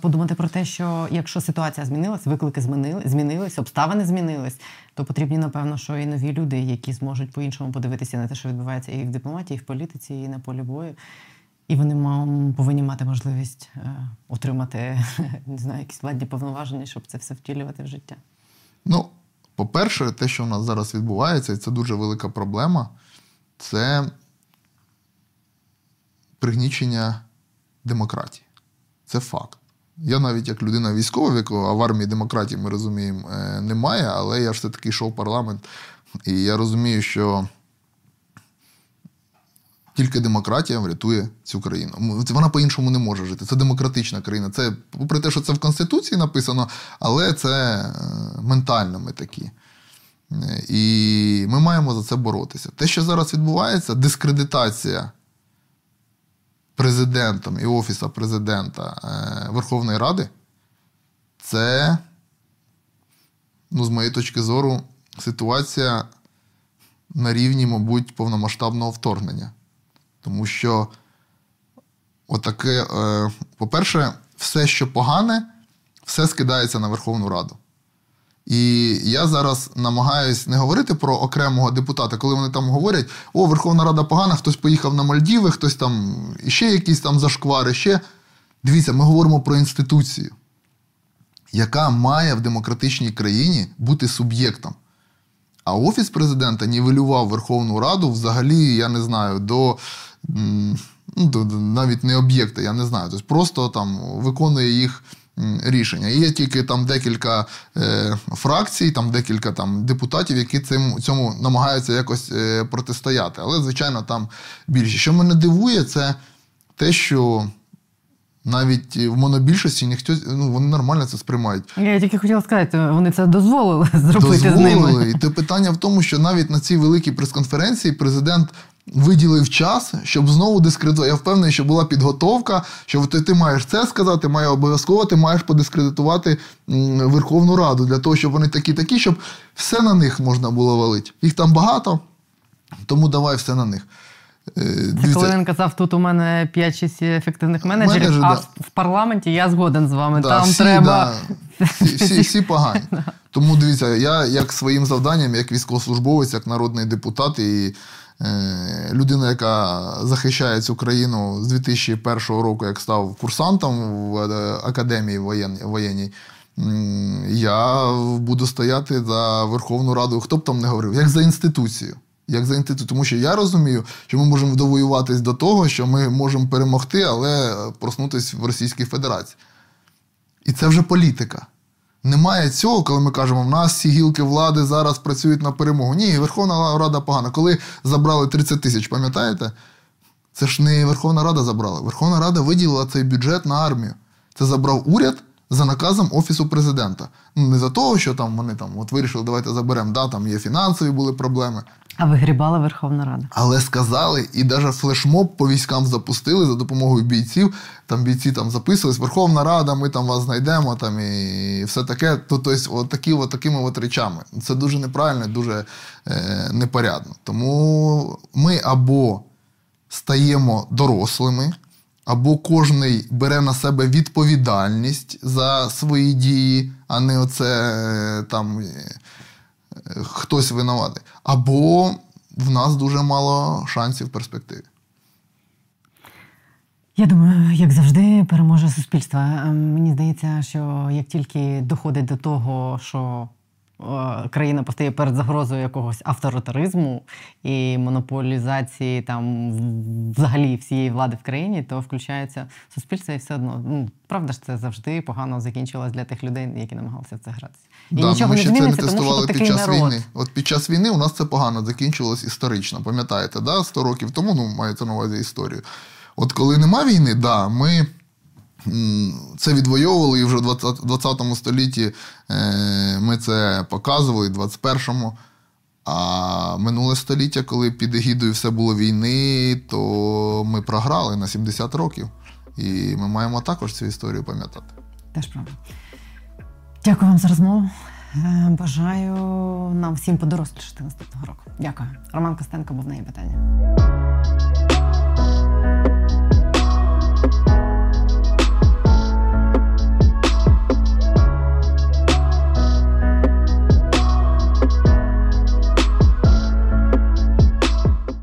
подумати про те, що якщо ситуація змінилась, виклики змінились, обставини змінились, то потрібні, напевно, що і нові люди, які зможуть по-іншому подивитися на те, що відбувається і в дипломатії, і в політиці, і на полі бою. І вони повинні мати можливість отримати, якісь владні повноваження, щоб це все втілювати в життя. По-перше, те, що у нас зараз відбувається, і це дуже велика проблема, це пригнічення демократії. Це факт. Я навіть як людина військова, а в армії демократії, ми розуміємо, немає, але я ж все-таки йшов в парламент, і я розумію, що тільки демократія врятує цю країну. Вона по-іншому не може жити. Це демократична країна. Це, попри те, що це в Конституції написано, але це ментально ми такі. І ми маємо за це боротися. Те, що зараз відбувається, дискредитація президентом і Офісу Президента Верховної Ради, це, з моєї точки зору, ситуація на рівні, мабуть, повномасштабного вторгнення. Тому що, по-перше, все, що погане, все скидається на Верховну Раду. І я зараз намагаюся не говорити про окремого депутата, коли вони там говорять, о, Верховна Рада погана, хтось поїхав на Мальдіви, хтось там, ще якісь там зашквари, ще. Дивіться, ми говоримо про інституцію, яка має в демократичній країні бути суб'єктом. А Офіс Президента нівелював Верховну Раду взагалі, я не знаю, до навіть не об'єкти, я не знаю, тобто просто там виконує їх рішення. І є тільки там декілька фракцій, там декілька там депутатів, які цьому намагаються якось протистояти. Але, звичайно, там більше. Що мене дивує, це те, що навіть в монобільшості ніхто, вони нормально це сприймають. Я тільки хотіла сказати, вони це дозволили зробити з ними. Дозволили. І те питання в тому, що навіть на цій великій прес-конференції президент виділив час, щоб знову дискредитувати. Я впевнений, що була підготовка, що ти маєш це сказати, має обов'язково, ти маєш подискредитувати Верховну Раду, для того, щоб вони такі-такі, щоб все на них можна було валити. Їх там багато, тому давай все на них. Це коли він казав, тут у мене 5-6 ефективних менеджерів, а в парламенті я згоден з вами. Да, там всі, треба... Да. Всі погані. Тому, дивіться, я як своїм завданням, як військовослужбовець, як народний депутат і людина, яка захищає цю країну з 2001 року, як став курсантом в академії воєнній, я буду стояти за Верховну Раду, хто б там не говорив, як за інституцію. Тому що я розумію, що ми можемо довоюватись до того, що ми можемо перемогти, але проснутися в Російській Федерації. І це вже політика. Немає цього, коли ми кажемо, в нас всі гілки влади зараз працюють на перемогу. Ні, Верховна Рада погана. Коли забрали 30 тисяч, пам'ятаєте? Це ж не Верховна Рада забрала. Верховна Рада виділила цей бюджет на армію. Це забрав уряд за наказом Офісу Президента. Не за того, що там вони там, от вирішили, давайте заберемо, да, там є фінансові були проблеми. А вигрібала Верховна Рада. Але сказали, і навіть флешмоб по військам запустили за допомогою бійців. Там бійці там записувались, Верховна Рада, ми там вас знайдемо, там і все таке. Тобто такими речами. Це дуже неправильно, дуже непорядно. Тому ми або стаємо дорослими, або кожний бере на себе відповідальність за свої дії, а не оце там... хтось винуватий. Або в нас дуже мало шансів в перспективі. Я думаю, як завжди, переможе суспільство. Мені здається, що як тільки доходить до того, що країна постає перед загрозою якогось авторитаризму і монополізації там взагалі всієї влади в країні, то включається суспільство і все одно. Правда ж, це завжди погано закінчилось для тих людей, які намагалися в це гратися. І да, нічого ми ще не зміниться, це не тестували під час війни. От під час війни у нас це погано закінчилось історично. Пам'ятаєте, да? 100 років тому, мається на увазі історію. От коли нема війни, да, ми... це відвоювали, і вже в 20 столітті ми це показували, і в 21-му. А минуле століття, коли під егідою все було війни, то ми програли на 70 років. І ми маємо також цю історію пам'ятати. Теж правда. Дякую вам за розмову. Бажаю нам всім подорослішати наступного року. Дякую. Роман Костенко був на «Є питання».